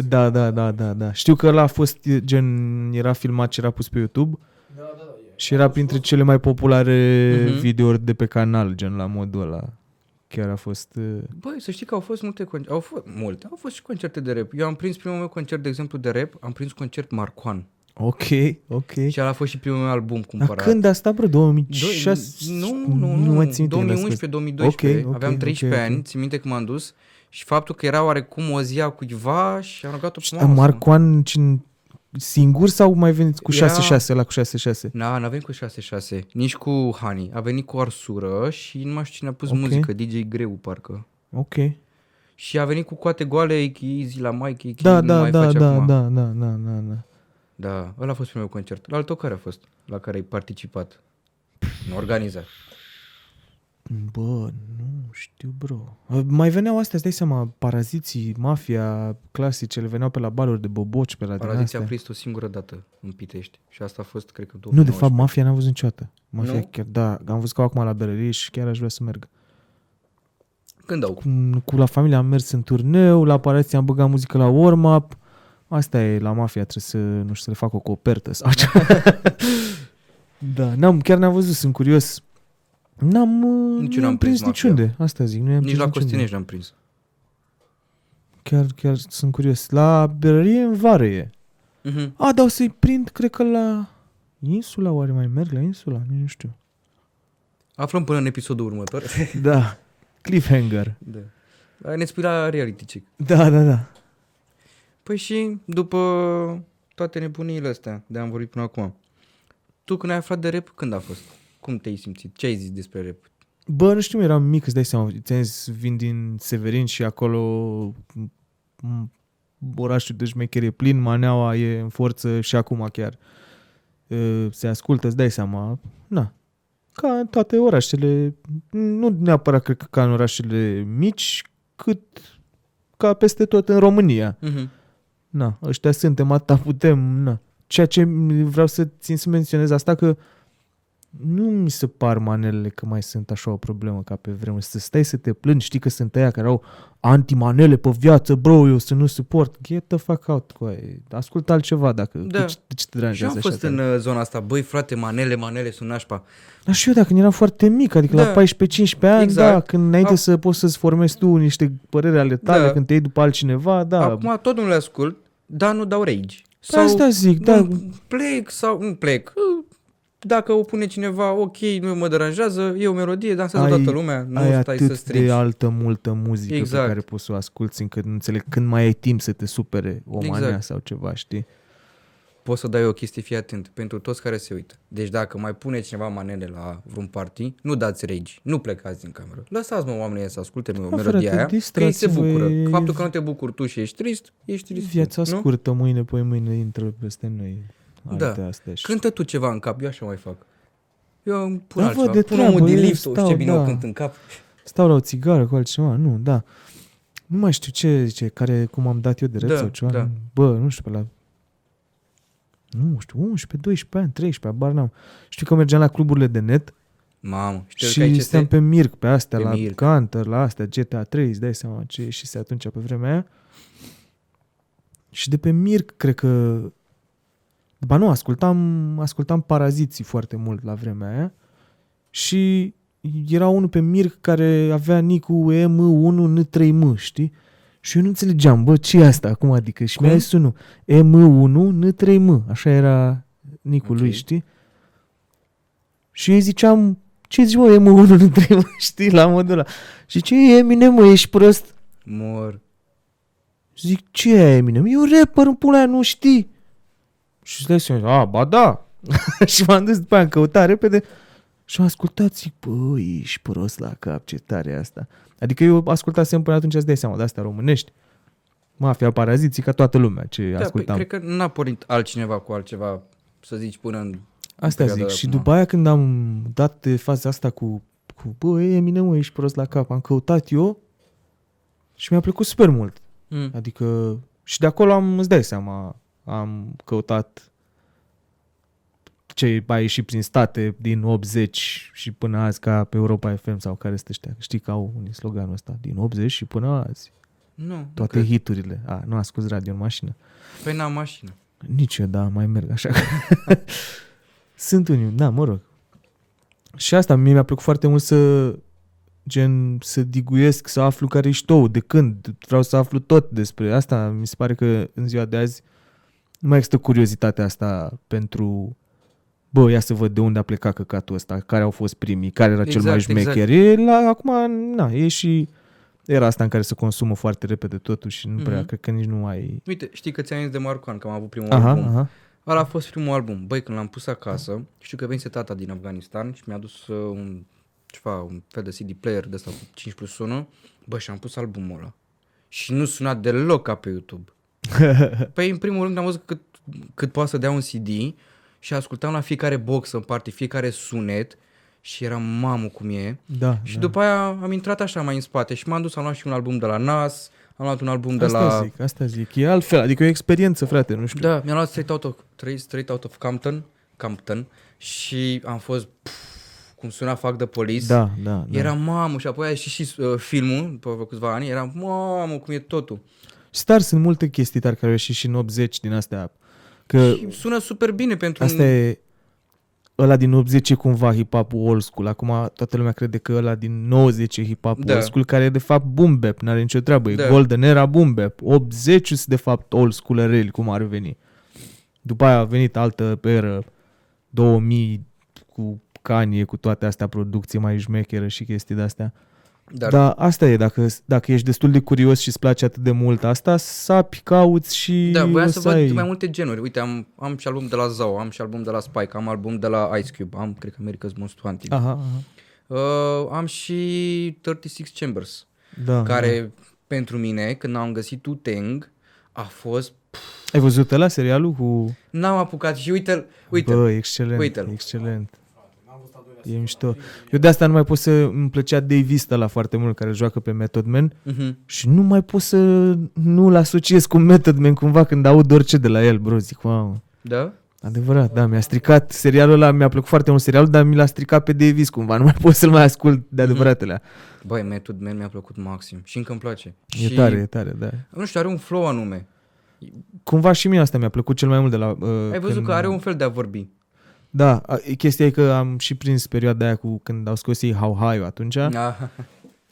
Da. Știu că ăla a fost gen, era filmat și era pus pe YouTube. Da. Și era printre cele mai populare videouri de pe canal, gen la modul ăla. Chiar a fost... Băi, să știi că au fost multe concerte, au fost și concerte de rap. Eu am prins primul meu concert, de exemplu, de rap, am prins concert Marcoan. Ok. Și ăla a fost și primul meu album cumpărat. Dar când asta, bro? 2006? Nu mai țin minte. 2011-2012. Aveam 13 ani, țin minte că m-am dus. Și faptul că era oarecum o zi a cuiva și am rugat-o pe mamă. Marcoan singur sau mai venit cu 6-6, ăla cu 6-6? Na, n-a venit cu 6-6, nici cu Hani. A venit cu Arsură și nu mai știu cine a pus muzică, DJ Greu parcă. Ok. Și a venit cu coate goale, Easy la Mike, Da, ăla a fost primul concert. La altul care a fost? La care ai participat? Organizat. Bă, nu știu, bro. Mai veneau astea, îți dai seama, Paraziții, Mafia, clasicele, veneau pe la baluri de boboci, pe la din astea. Paraziții a prins o singură dată în Pitești și asta a fost, cred că, 2019. Nu, de fapt, Mafia n-am văzut niciodată. Mafia chiar, da, am văzut că acum la berărie și chiar aș vrea să merg. Când au? Cu la Familia am mers în turneu, la Paraziții am băgat muzică la warm-up. Asta e, la Mafia trebuie să, nu știu, să le fac o copertă sau ceva. Da, chiar n-am văzut, sunt curios. N-am prins niciunde, asta zic. Nici la Costinești n-am prins. Chiar sunt curios. La berărie în vară e. Uh-huh. A, dar o să-i prind, cred că la Insula, oare mai merg la Insula? Nu știu. Aflăm până în episodul următor. Da, cliffhanger. Da. Ne spui la reality check. Da, da, da. Păi și după toate nebuniile astea de am vorbit până acum, tu când ai aflat de rap, când a fost? Cum te-ai simțit? Ce ai zis despre rap? Bă, nu știu, eram mic, îți dai seama, vin din Severin și acolo orașul de șmecher e plin, maneaua e în forță și acum chiar se ascultă, îți dai seama, na, ca în toate orașele, nu neapărat cred că ca în orașele mici, cât ca peste tot în România. Uh-huh. Na, ăștia suntem, atâta putem, na. Ceea ce vreau să țin să menționez asta că nu mi se par manelele că mai sunt așa o problemă ca pe vremuri. Să stai să te plângi, știi că sunt aia care au anti-manele pe viață, bro, eu să nu suport. Get the fuck out, coaie. Ascultă altceva dacă... Da. Ce te deranjează așa? Și am fost în zona asta, băi frate, manele sunt nașpa. Dar și eu, dacă eram foarte mic, adică da. La 14-15 ani, exact. Da, când înainte să poți să-ți formezi tu niște păreri ale tale, da. Când te iei după altcineva, da. Acum tot nu le ascult, dar nu dau rage. Sau asta zic, da. Plec sau... Nu plec. Dacă o pune cineva, ok, nu mă deranjează, e o melodie, dansează toată lumea, nu stai să strici. Ai atât de altă multă muzică exact. Pe care poți să o asculti încât nu înțeleg când mai ai timp să te supere o manea exact. Sau ceva, știi? Poți să dai o chestie, fii atent, pentru toți care se uită. Deci dacă mai pune cineva manele la vreun party, nu dați rage, nu plecați din cameră. Lăsați-mă oamenii să asculte melodia aia, că ei se bucură. Faptul că nu te bucuri tu și ești trist, Viața scurtă, mâine, poi mâine intră peste noi. Da, cântă tu ceva în cap, eu așa mai fac. Eu îmi pun altceva, pun omul din lift-ul, ce bine o cânt în cap. Stau la o țigară cu altceva, nu, da. Nu mai știu ce zice, cum am dat eu de rap sau ceva. Da. Bă, nu știu, nu știu, 11, 12 ani, 13, abar n-am. Știu că mergeam la cluburile de net. Mamă, și stăm pe Mirc, pe astea, pe la Mirc. Counter, la astea, GTA 3, îți dai seama ce ieșise atunci pe vremea aia. Și de pe Mirc, cred că ba nu, ascultam Paraziții foarte mult la vremea aia și era unul pe Mirc care avea nick-ul M1N3M, știi? Și eu nu înțelegeam, bă, ce e asta acum, adică? Și mi-a zis unul, M1N3M, așa era nick-ul lui, știi? Și eu îi ziceam, ce zici, bă, M1N3M, știi, la modul ăla. Și ce e Eminem, mă, ești prost? Mor. Zic, ce e Eminem? E un rapper, în pula aia, nu știi? Și îți dai seama, ba da. Și m-am dus după aia, am căutat repede și am ascultat, zic, bă, ești prost la cap, ce tare e asta. Adică eu ascultasem până atunci, îți dai seama, de astea românești, Mafia, Paraziții, ca toată lumea ce ascultam. Păi, cred că n-a pornit altcineva cu altceva, să zici, până în... Asta zic, și după aia când am dat faza asta cu bă, Eminem, ești prost la cap, am căutat eu și mi-a plăcut super mult. Adică, și de acolo îți dai seama... Am căutat ce a ieșit prin state din 80 și până azi ca pe Europa FM sau care sunt ăștia. Știi că au un sloganul ăsta, din 80 și până azi. Nu. Toate hiturile. A, nu ascult radio în mașină. Păi n-am mașină. Nici eu, da, mai merg așa. Sunt unii, da, mă rog. Și asta mi-a plăcut foarte mult să diguiesc, să aflu care ești tu, de când. Vreau să aflu tot despre asta. Mi se pare că în ziua de azi nu mai există curiozitatea asta pentru, bă, ia să văd de unde a plecat căcatul ăsta, care au fost primii, care era cel mai șmecher. Exact. Acum, e și era asta în care se consumă foarte repede totul și nu prea, cred că nici nu mai... Uite, știi că ți-am zis de Marcoan, că am avut primul album. Aha. Ăla a fost primul album. Băi, când l-am pus acasă, știu că venise tata din Afganistan și mi-a dus un fel de CD player de ăsta cu 5+1, bă, și am pus albumul ăla. Și nu suna deloc ca pe YouTube. Păi în primul rând am văzut cât poate să dea un CD și ascultam la fiecare box în parte, fiecare sunet și eram mamă cum e. Da, și după aia am intrat așa mai în spate și m-am dus, am luat și un album de la Nas, am luat un album de la... Asta zic, e altfel, adică e o experiență, frate, nu știu. Da, mi-am luat Straight Out of Compton și am fost... cum suna Fuck the Police, da. Era mamă și apoi a ieșit și filmul, după câțiva ani, era mamă cum e totul. Star, sunt multe chestii tari care au ieșit și în 80 din astea. Că și sună super bine pentru... Asta e... Ăla din 80 e cumva hip-hop-ul old school. Acum toată lumea crede că ăla din 90 e hip-hop-ul old school, care e de fapt boom bap, n-are nicio treabă. E golden era boom bap. 80 sunt de fapt old school-ăreli, cum ar veni. După aia a venit altă eră, 2000, cu Kanye, cu toate astea, producții mai șmecheră și chestii de-astea. Dar asta e, dacă ești destul de curios și îți place atât de mult asta, sapi, cauți și... Da, voiam să văd mai multe genuri. Uite, am și album de la Zao, am și album de la Spike, am album de la Ice Cube, am, cred că, America's Most Wanted. Am și 36 Chambers, da, care, da, pentru mine, când am găsit Wu-Tang, a fost... Ai văzut ăla serialul cu... N-am apucat și uite-l. Bă, excelent, excelent. E mișto. Eu de asta nu mai pot să... Îmi plăcea Davis ăla foarte mult, care joacă pe Method Man, și nu mai pot să nu-l asociez cu Method Man cumva când aud orice de la el, bro. Zic, wow. Da? Adevărat, da, mi-a stricat serialul ăla, mi-a plăcut foarte mult serialul, dar mi l-a stricat pe Davis cumva, nu mai pot să-l mai ascult de adevăratele. Băi, Method Man mi-a plăcut maxim și încă îmi place. E tare, da. Nu știu, are un flow anume. Cumva și mie asta mi-a plăcut cel mai mult de la... Ai văzut că are un fel de a vorbi. Da, chestia e că am și prins perioada aia cu când au scos ei How High atunci.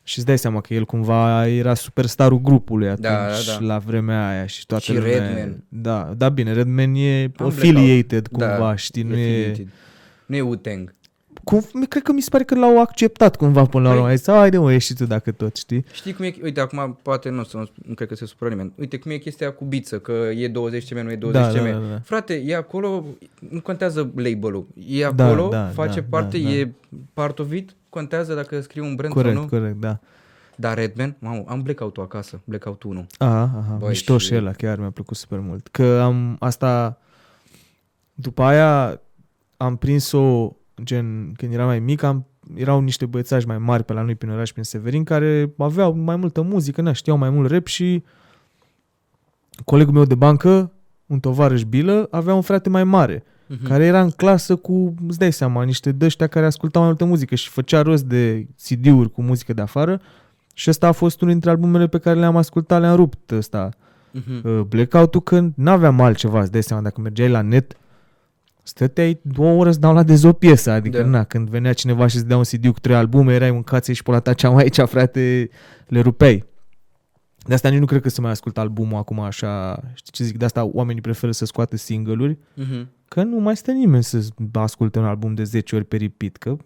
Și îți dai seama că el cumva era superstarul grupului atunci, la vremea aia și toată și lumea. Și Redman. Da, bine, Redman e affiliated cumva, știi, nu e Wu-Tang. Cred că mi se pare că l-au acceptat cumva până la urmă. Ai zis, haide mă, ieși tu dacă tot, știi? Știi cum e, uite, acum poate nu cred că se supără nimeni. Uite cum e chestia cu Biță, că e 20 cm, nu e 20 cm. Da. Frate, e acolo, nu contează label-ul. E acolo, face parte, e part of it, contează dacă scrie un brand sau nu. Corect, da. Dar Redman, mamă, am Blackout-ul acasă, Blackout 1. Băi, mișto și ăla, chiar mi-a plăcut super mult. Că am asta, după aia am prins-o, gen, când eram mai mic, erau niște băiețași mai mari pe la noi prin oraș, prin Severin, care aveau mai multă muzică, știau mai mult rap și colegul meu de bancă, un tovarăș Bilă, avea un frate mai mare, care era în clasă cu, îți dai seama, niște dăștia care ascultau mai multă muzică și făcea rost de CD-uri cu muzică de afară și ăsta a fost unul dintre albumele pe care le-am ascultat, le-am rupt ăsta. Blackout-ul, când n-aveam altceva, îți dai seama, dacă mergeai la net, stăteai 2 ore să dau la dez o piesă, adică când venea cineva și îți dea un CD cu 3 albume, erai în cațe și polata ceam aici, frate, le rupeai. De asta nici nu cred că se mai ascultă albumul acum așa, știi ce zic, de asta oamenii preferă să scoată single-uri, că nu mai stă nimeni să asculte un album de 10 ori pe repeat, că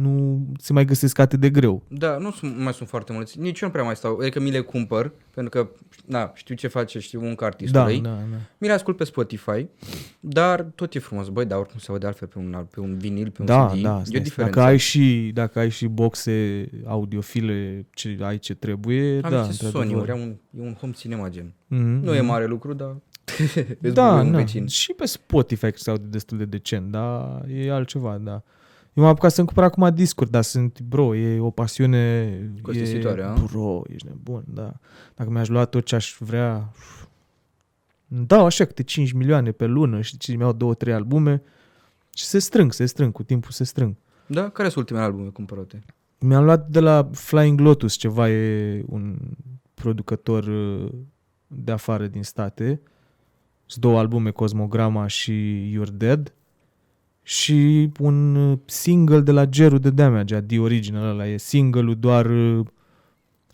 nu se mai găsesc atât de greu. Da, mai sunt foarte mulți, nici eu nu prea mai stau, adică mi le cumpăr, pentru că știu ce face, știu munca artistului, mi le ascult pe Spotify, dar tot e frumos, băi, dar oricum se aude altfel pe un vinil, pe un CD, e o diferență. Dacă ai și boxe audiofile, ai ce trebuie, niște Sony-uri, e un home cinema gen, nu e mare lucru, dar... și pe Spotify se aude destul de decent, dar e altceva, Eu m-am apucat să-mi cumpăr acum discuri, dar e o pasiune... Costisitoare, ești nebun, Dacă mi-aș lua tot ce aș vrea... Așa câte 5 milioane pe lună și mi-au 2-3 albume și se strâng, cu timpul se strâng. Da? Care sunt ultimele albume cumpărate? Mi-am luat de la Flying Lotus ceva, e un producător de afară din state. Sunt 2 albume, Cosmograma și You're Dead. Și un single de la Geru de Damage, The Original ăla. E single-ul doar,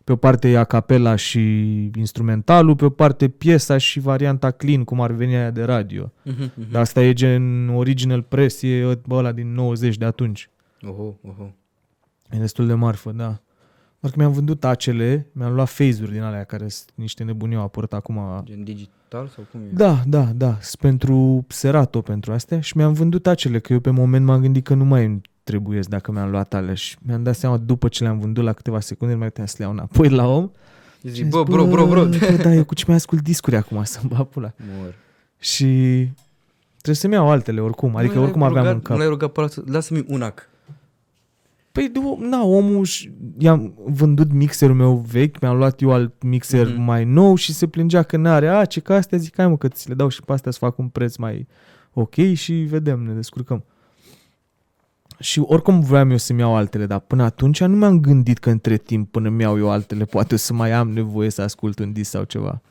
pe o parte e acapela și instrumentalul, pe o parte piesa și varianta clean, cum ar veni aia de radio. Dar asta e gen original press, e ăla din 90 de atunci. E destul de marfă, Doar că mi-am vândut acele, mi-am luat face-uri din alea care sunt niște nebunii, au apărut acum. Gen digital sau cum e? Da. Pentru Serato, pentru astea, și mi-am vândut acele, că eu pe moment m-am gândit că nu mai îmi trebuiesc dacă mi-am luat alea și mi-am dat seama după ce le-am vândut la câteva secunde, mai puteam să le iau înapoi la om. Zici, bro. Eu cu ce mai ascult discuri acum, să-mi bat pula. Mor. Și trebuie să-mi iau altele oricum, adică oricum aveam în cap. Nu l-ai rugat, lasă-mi un ac. Păi, omul, i-am vândut mixerul meu vechi, mi-am luat eu alt mixer mai nou și se plângea că n-are că astea, zic, hai mă că ți le dau și pe astea să fac un preț mai ok și vedem, ne descurcăm. Și oricum vreau eu să-mi iau altele, dar până atunci nu mi-am gândit că între timp până mi iau eu altele, poate să mai am nevoie să ascult un disc sau ceva.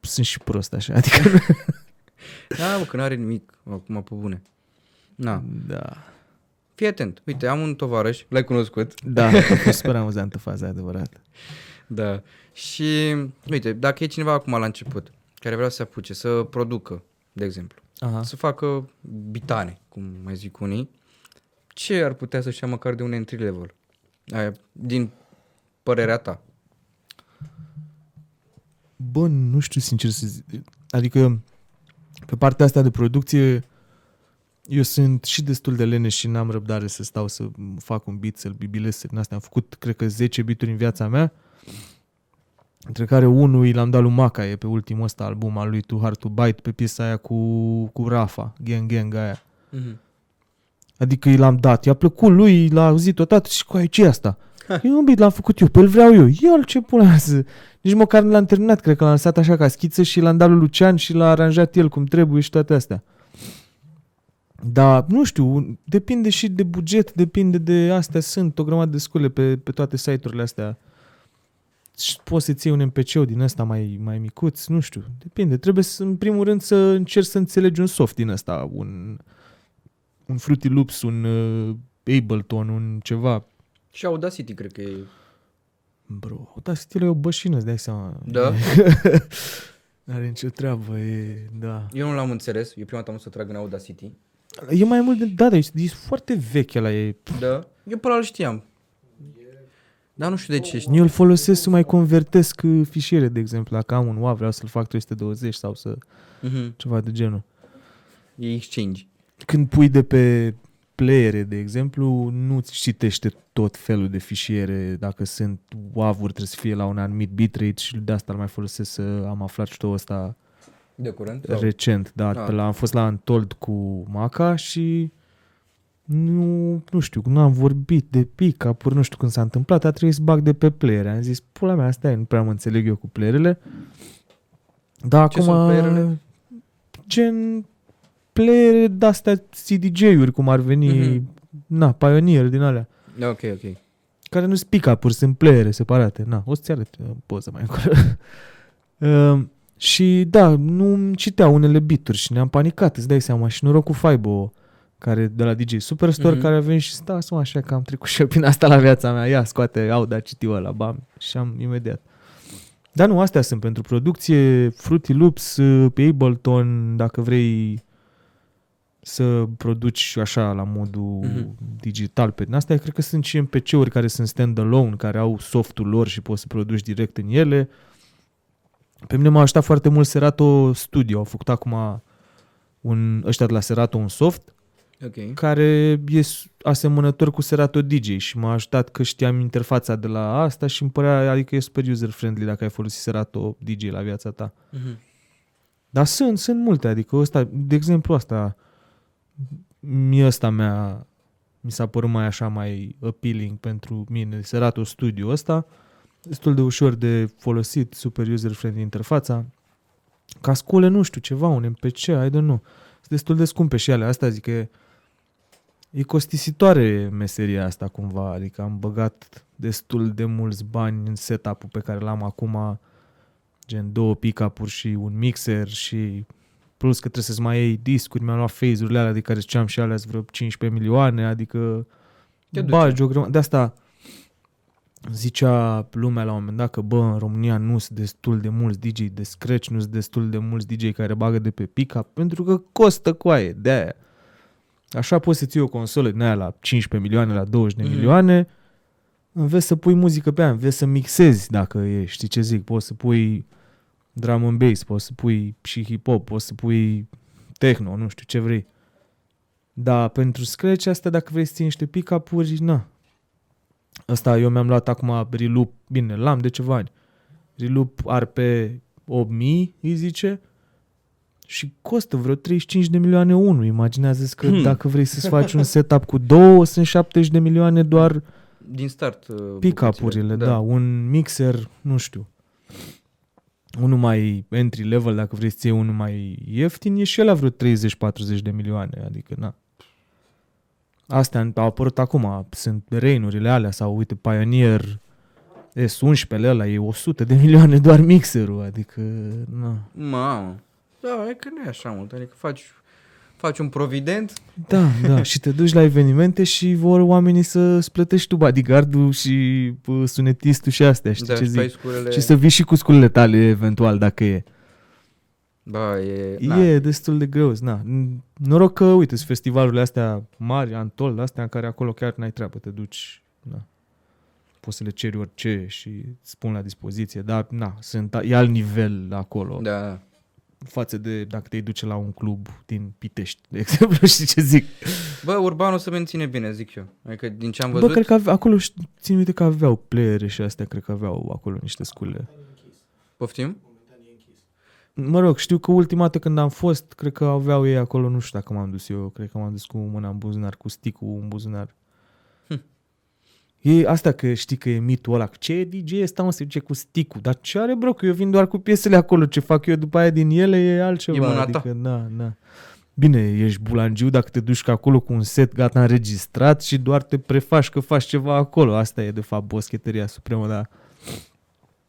Sunt și prost așa, adică... că n-are nimic, acum pe bune. Fii atent. Uite, am un tovarăș, l-ai cunoscut. A fost super amuzantă faza, adevărat. Și, uite, dacă e cineva acum la început care vrea să se apuce, să producă, de exemplu, aha, să facă bitane, cum mai zic unii, ce ar putea să-și ia măcar de un entry level? Aia, din părerea ta. Bă, nu știu sincer să zic. Adică, pe partea asta de producție, eu sunt și destul de leneș și n-am răbdare să stau să fac un beat, să-l bibilesc. Din astea am făcut, cred că, 10 beaturi în viața mea, între care unul i l-am dat lui Maca, e pe ultimul ăsta album al lui Too Hard to Bite, pe piesa aia cu Rafa, Gang Gang aia. Mm-hmm. Adică i l-am dat, i-a plăcut lui, l-a auzit odată și cu aia, ce asta? Eu un beat l-am făcut eu, pe-l vreau eu. El ce pula să... Nici măcar nu l-am terminat, cred că l-am lăsat așa ca schiță și l-am dat lui Lucian și l-a aranjat el cum trebuie și toate astea. Dar, nu știu, depinde și de buget, depinde de astea, sunt o grămadă de scule pe toate site-urile astea. Și poți să ții un MPC-ul din ăsta mai micuț, nu știu, depinde. Trebuie să, în primul rând, să încerci să înțelegi un soft din ăsta, un Fruity Loops, un Ableton, un ceva. Și Audacity, cred că e... Bro, Audacity-ul e o bășină, îți dai seama. Da? N-are nicio treabă, e... Da. Eu nu l-am înțeles, eu prima dată am să trag în Audacity. E mai mult de... Da, dar e foarte veche la ei. Da? Eu pe ăla știam. Dar nu știu de ce. Eu îl folosesc să mai convertesc fișiere, de exemplu. Dacă am un WAV, vreau să-l fac 320 sau să... Uh-huh. Ceva de genul. E exchange. Când pui de pe... playere, de exemplu, nu-ți citește tot felul de fișiere. Dacă sunt WAV-uri, trebuie să fie la un anumit bitrate și de asta îl mai folosesc. Am aflat și tot ăsta de curând, recent. Da, am fost la Untold cu Maca și nu știu, nu am vorbit de pick-up-uri, nu știu când s-a întâmplat, a trebuit să bag de pe playere. Am zis, pula mea, asta e, nu prea mă înțeleg eu cu playerele. Dar ce acum... Playerele? Gen... playere de-astea CDJ-uri, cum ar veni, mm-hmm, na, Pioneer din alea. Ok. Care nu-s pick-up-uri, sunt playere separate. Na, o să-ți arăt poza mai încolo. Și da, nu citea unele bituri și ne-am panicat, îți dai seama, și noroc cu Faibo, care de la DJ Superstore, mm-hmm, care a venit și stas, mă, așa că am trecut și eu prin asta la viața mea, ia, scoate, Auda, citiu ăla, bam, și am imediat. Dar nu, astea sunt pentru producție, Fruity Loops, pe Ableton, dacă vrei... să produci așa la modul, mm-hmm, digital pe din astea. Cred că sunt și MPC-uri care sunt stand-alone, care au softul lor și poți să produci direct în ele. Pe mine m-a ajutat foarte mult Serato Studio. Au făcut acum ăștia de la Serato un soft, okay, care e asemănător cu Serato DJ și m-a ajutat că știam interfața de la asta și îmi părea, adică e super user-friendly dacă ai folosit Serato DJ la viața ta. Mm-hmm. Dar sunt multe, adică ăsta, de exemplu asta... mi s-a părut mai așa, mai appealing pentru mine, Serato Studio ăsta, destul de ușor de folosit, super user-friendly interfața. Ca scule, nu știu, ceva, un MPC, I don't know. Sunt destul de scumpe și alea, asta zic că e costisitoare meseria asta cumva, adică am băgat destul de mulți bani în setup-ul pe care l-am acum, gen 2 pick-up-uri și un mixer și... plus că trebuie să-ți mai iei discuri, mi-am luat phase-urile alea de care ziceam și alea sunt vreo 15 milioane, adică bagi o grămadă. De asta zicea lumea la un moment dat că, bă, în România nu sunt destul de mulți DJ de scratch, nu sunt destul de mulți DJ care bagă de pe pick-up, pentru că costă coaie, de-aia. Așa poți să ții o consolă din aia la 15 milioane, la 20 de milioane, înveți să pui muzică pe aia, înveți să mixezi dacă e, știi ce zic, poți să pui... drum and bass, poți să pui și hip-hop, poți să pui techno, nu știu ce vrei. Dar pentru scratch asta, dacă vrei să ții niște pick-up-uri, na. Asta eu mi-am luat acum Reloop, bine, l-am de ceva ani. Reloop RP 8000, îi zice, și costă vreo 35 de milioane unul. Imaginează-ți că dacă vrei să-ți faci un setup cu două, sunt 70 de milioane doar din start pick-up-urile, da, un mixer, nu știu. Unul mai entry level, dacă vrei să ții unul mai ieftin, e și ăla vreo 30-40 de milioane, adică na. Astea au apărut acum, sunt Rain-urile alea sau uite Pioneer S11-le ăla, e 100 de milioane doar mixerul, adică na. Mamă, da, e că nu e așa mult, adică faci un provident. Da, și te duci la evenimente și vor oamenii să-ți plătești tu bodyguard-ul și sunetistul și astea, știi, da, ce zic? Sculele... Și să vii și cu sculele tale, eventual, dacă e. Bă, e destul de greu. Na. Noroc că, uite, sunt festivalurile astea mari, antol, astea în care acolo chiar n-ai treabă, te duci, na. Poți să le ceri orice și îți pun la dispoziție, dar na, e alt nivel acolo. Da. Față de dacă te duci la un club din Pitești, de exemplu, știi ce zic? Bă, Urbanul se menține bine, zic eu. Adică din ce am văzut... Bă, cred că acolo, țin minte că aveau playere și astea, cred că aveau acolo niște scule. Poftim? Mă rog, știu că ultima dată când am fost, cred că aveau ei acolo, nu știu dacă m-am dus eu, cred că m-am dus cu mâna în buzunar, cu stick-ul în buzunar. E asta că știi că e mitul ăla, ce DJ ăsta, mă, se duce cu stick-ul, dar ce are, bro, că eu vin doar cu piesele acolo, ce fac eu după aia din ele e altceva. E mâna adică, ta. Na. Bine, ești bulangiu dacă te duci acolo cu un set gata înregistrat și doar te prefaci că faci ceva acolo. Asta e de fapt boscheteria supremă, dar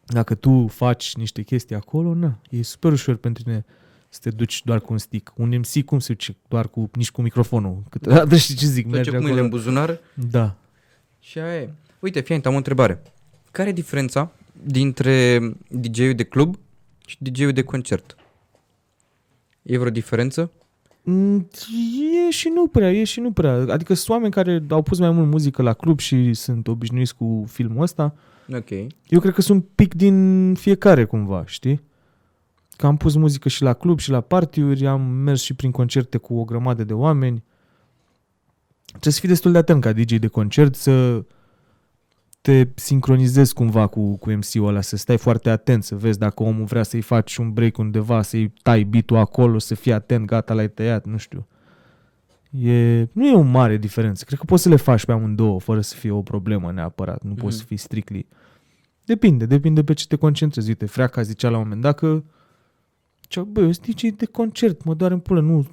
dacă tu faci niște chestii acolo, na, e super ușor pentru tine să te duci doar cu un stick. Un MC cum se duce? Doar cu, nici cu microfonul. Câteodată știi ce zic? Merge acolo. Cu mâinile în buzunar? Da. Și aia e. Uite, fiind, am o întrebare. Care e diferența dintre DJ-ul de club și DJ-ul de concert? E vreo diferență? E și nu prea. Adică sunt oameni care au pus mai mult muzică la club și sunt obișnuiți cu filmul ăsta. Ok. Eu cred că sunt un pic din fiecare cumva, știi? Că am pus muzică și la club și la party-uri, am mers și prin concerte cu o grămadă de oameni. Trebuie să fii destul de atent ca DJ de concert să te sincronizezi cumva cu MC-ul ăla, să stai foarte atent, să vezi dacă omul vrea să-i faci un break undeva, să-i tai beat-ul acolo, să fii atent, gata, l-ai tăiat, nu știu. Nu e o mare diferență. Cred că poți să le faci pe amândouă fără să fie o problemă neapărat. Nu poți să fii strictly. Depinde pe ce te concentrezi. Uite, Freaca zicea la un moment dat că bă, eu sunt DJ de concert, mă doare în pulă, nu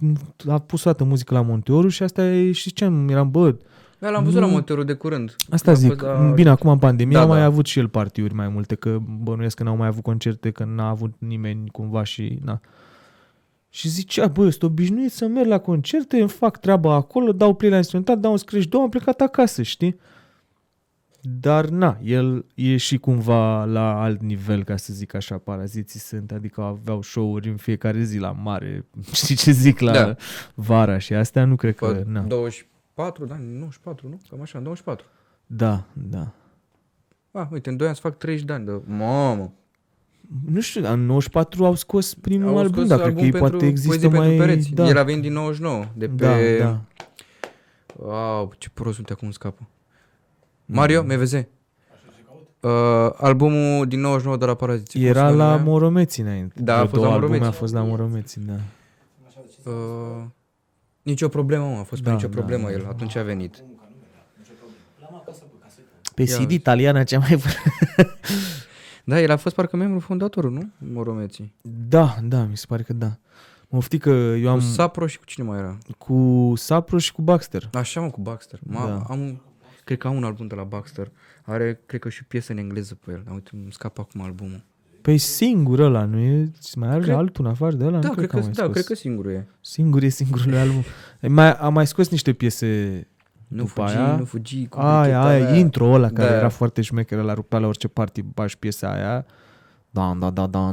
a pus toată muzică la Montiorul și asta e, și ce eram, bă... Da, l-am văzut la Montiorul de curând. Asta zic, bine, acum în pandemie mai avut și el party-uri mai multe, că bănuiesc că n-au mai avut concerte, că n-a avut nimeni cumva și... Na. Și zicea, bă, eu sunt obișnuit să merg la concerte, îmi fac treaba acolo, dau play la instrumental, dau un scratch, am plecat acasă, știi? Dar na, el e și cumva la alt nivel, ca să zic așa. Paraziții sunt, adică aveau show-uri în fiecare zi la mare, știi ce zic, la vara și astea, nu cred că... Na. 24, da, 94, nu? Cam așa, 24. Da. A, uite, în 2 ani să fac 30 de ani, da. Mamă! Nu știu, în 94 au scos primul album, dacă cred că ei poate există mai... Da. El a venit din 99, de pe... Da. Wow, ce prost, uite acum scapă. Mario, MVZ. Albumul din 99 de la Paraziții. Era la Morometi înainte. Da, a fost la Morometi. A fost la Morometi, da. Nicio problemă, a fost nicio problemă el. Atunci a venit. Pe CD italiana cea mai bună. Da, el a fost parcă membru fondatorul, nu? Morometi. Da, mi se pare că da. Mă ofti că eu am... Cu Sapro și cu cine mai era? Cu Sapro și cu Baxter. Așa, mă, cu Baxter. Cred că am un album de la Baxter. Are, cred că, și piesă în engleză pe el. Uite, îmi scapă acum albumul. Păi singur ăla, nu e? Mai are altul în afară de ăla? Da, cred că singurul e. Singur e singurul album. A mai scos niște piese după aia. Nu fugi, aia, intro ăla care era foarte șmecher, ăla rupea la orice party, bași piesa aia.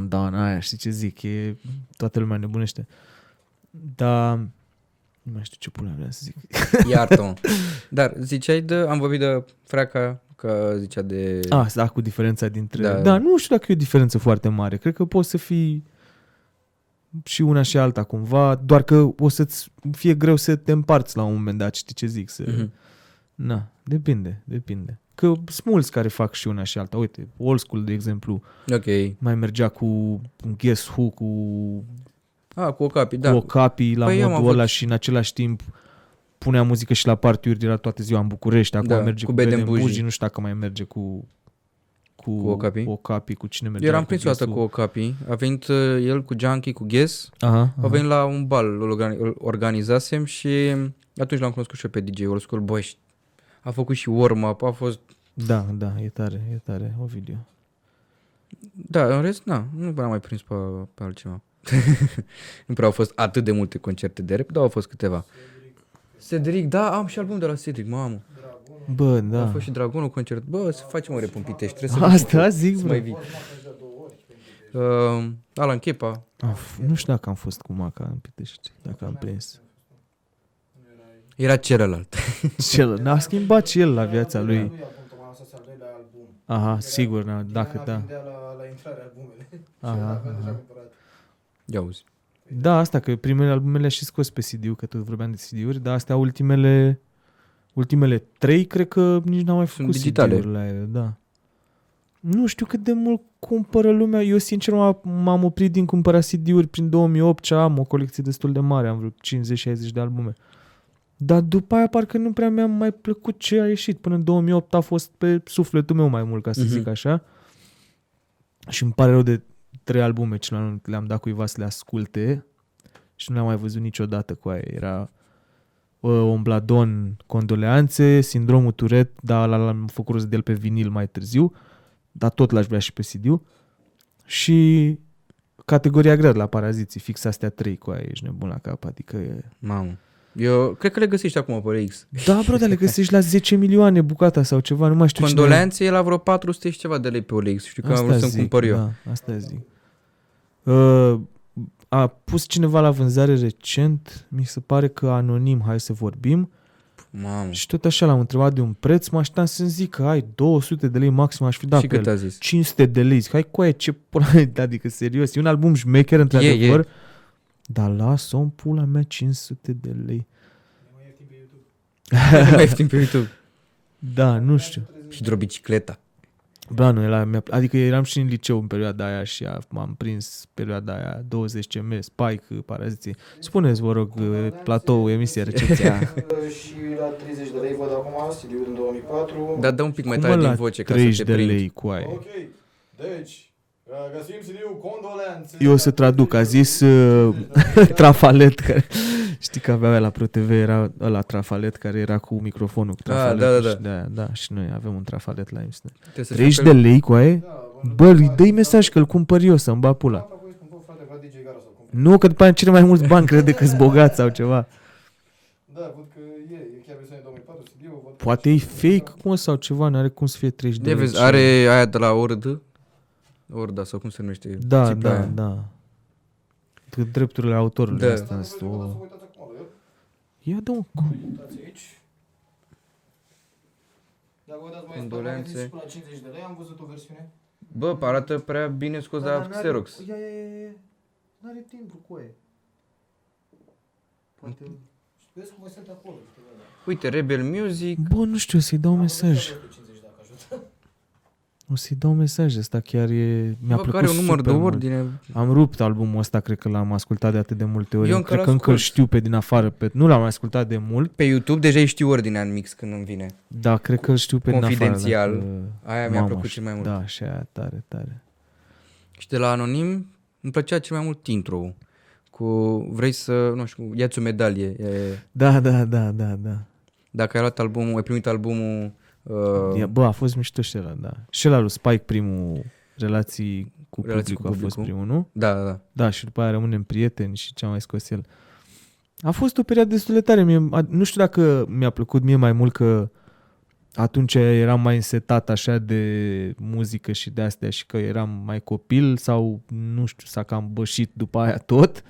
Dan, aia, știi ce zic? E, toată lumea nebunește. Dar... Nu mai știu ce pula vreau să zic. Iartă-mă. Dar ziceai am vorbit de Freaca, că zicea de... Da, cu diferența dintre... Da, nu știu dacă e o diferență foarte mare. Cred că poți să fii și una și alta cumva, doar că o să-ți fie greu să te împarți la un moment dat, știi ce zic? Na, depinde. Că sunt mulți care fac și una și alta. Uite, Old School, de exemplu, okay. Mai mergea cu Guess Who, cu Ocapi, da. Cu Ocapi la modul ăla și în același timp punea muzică și la party-uri de la toată ziua în București. Acum merge cu Bedembuji, nu știu dacă mai merge cu Ocapi, cu cine merge. Eu eram prins o dată cu Ocapi, a venit el cu Junkie, cu Guess, a venit la un bal, îl organizasem și atunci l-am cunoscut și eu pe DJ Old School, bă, a făcut și warm-up, a fost... Da, e tare, Ovidiu. Da, în rest, nu l-am mai prins pe altceva. Nu prea au fost atât de multe concerte de rap, dar au fost câteva. Sedric, da, am și album de la Sedric, mamă. Bă, da. A fost și Dragonul concert. Bă, să facem o rap în Pitești, trebuie să mai vii. Alan Chepa. Nu știu dacă am fost cu Maca în Pitești, dacă am prins. Era celălalt. N-a schimbat și el la viața lui. Aha, sigur, dacă da. La intrarea albumele. Ia auzi. Da, asta, că primele albume le-a și scos pe CD-ul, că tot vorbeam de CD-uri, dar astea ultimele trei, cred că nici n-am mai făcut CD-uri la ele, da. Nu știu cât de mult cumpără lumea. Eu, sincer, m-am oprit din cumpăra CD-uri prin 2008, ce am o colecție destul de mare, am vreo 50-60 de albume. Dar după aia parcă nu prea mi-a mai plăcut ce a ieșit. Până în 2008 a fost pe sufletul meu mai mult, ca să zic așa. Și îmi pare rău de 3 albume ce le-am dat cuiva să le asculte și nu le-am mai văzut niciodată cu aia. Era Ombladon, Condoleanțe, Sindromul Tourette, dar l-am făcut rost de el pe vinil mai târziu, dar tot l-aș vrea și pe CD-ul. Și categoria grea de la Paraziții, fix astea 3 cu aia, ești nebun la cap, adică e... Mamă. Eu cred că le găsești acum pe X. Da, bro, dar le găsești la 10 milioane bucata sau ceva, nu mai știu. Condoleanțe e la vreo 400 și ceva de lei pe OLX. Știu că asta am vrut să-mi cumpăr eu. Da, asta zic. A pus cineva la vânzare recent, mi se pare că Anonim, hai să vorbim. Mamă. Și tot așa l-am întrebat de un preț, mă așteptam să-mi zic că ai 200 de lei maxim, aș fi dat și pe el. 500 de lei. Zic, hai coaie, ce pula, adică serios, e un album șmecher într-adevăr. E. Dar las-o în pula mea 500 de lei. Nu mai ieftin pe YouTube. Da, nu știu. Și drobicicleta. Da, nu, adică eram și în liceu în perioada aia și m-am prins perioada aia, 20 CM, Spike, Paraziții. Spuneți, vă rog, platou, emisie, recepția. Și la 30 de lei văd acum, studiul în 2004. Dar dă un pic mai tare din voce ca să te prind. 30 de lei cu aia. Ok, deci... Eu o să traduc, a zis Trafalet, care știi că avea la ProTV, era ăla Trafalet care era cu microfonul cu Trafalet. Ah, da. Și da, și noi avem un Trafalet la emisiune. 30 de lei cu aia? Bă, dă-i mesaj că îl cumpăr eu să-mi bat pula. Nu, că după aia cere mai mulți bani, crede că-s bogat sau ceva. Da, văd că e chiar versiunea 2004, CD-ul. Poate e fake, cum sau ceva, nu are cum să fie 30 de lei. Are aia de la Orda sau cum se numește? Da, da. Drepturile autorului astea. Ia dă un cu. Uitați aici. Dacă vă dați mai Condoleanțe. Până la 50 de lei, am văzut o versiune. Bă, arată prea bine scos la Xerox. N-are timbru cu aia. Poate... Vezi cum mai sunt acolo. Uite, Rebel Music. Bă, nu știu, să-i dau un mesaj. O să-i dau mesaj, ăsta chiar e... Mi-a plăcut super număr de ordine. Am rupt albumul ăsta, cred că l-am ascultat de atât de multe ori. Cred că încă îl știu pe din afară. Nu l-am ascultat de mult. Pe YouTube deja îi știu ordinea în mix când îmi vine. Da, cred că îl știu pe din afară. Confidențial. Aia mi-a plăcut cel mai mult. Da, și aia tare, tare. Și de la Anonim îmi plăcea cel mai mult intro-ul. Cu vrei să, nu știu, ia-ți o medalie. Da. Dacă ai luat albumul, ai primit albumul... Bă, a fost mișto și ăla, da. Și ăla lui Spike, primul relații cu publicul a fost primul, nu? Da. Da, și după aia rămânem prieteni și ce-a mai scos el. A fost o perioadă destul de tare. Nu știu dacă mi-a plăcut mie mai mult că atunci eram mai însetat așa de muzică și de astea și că eram mai copil sau nu știu, s-a cam bășit după aia tot.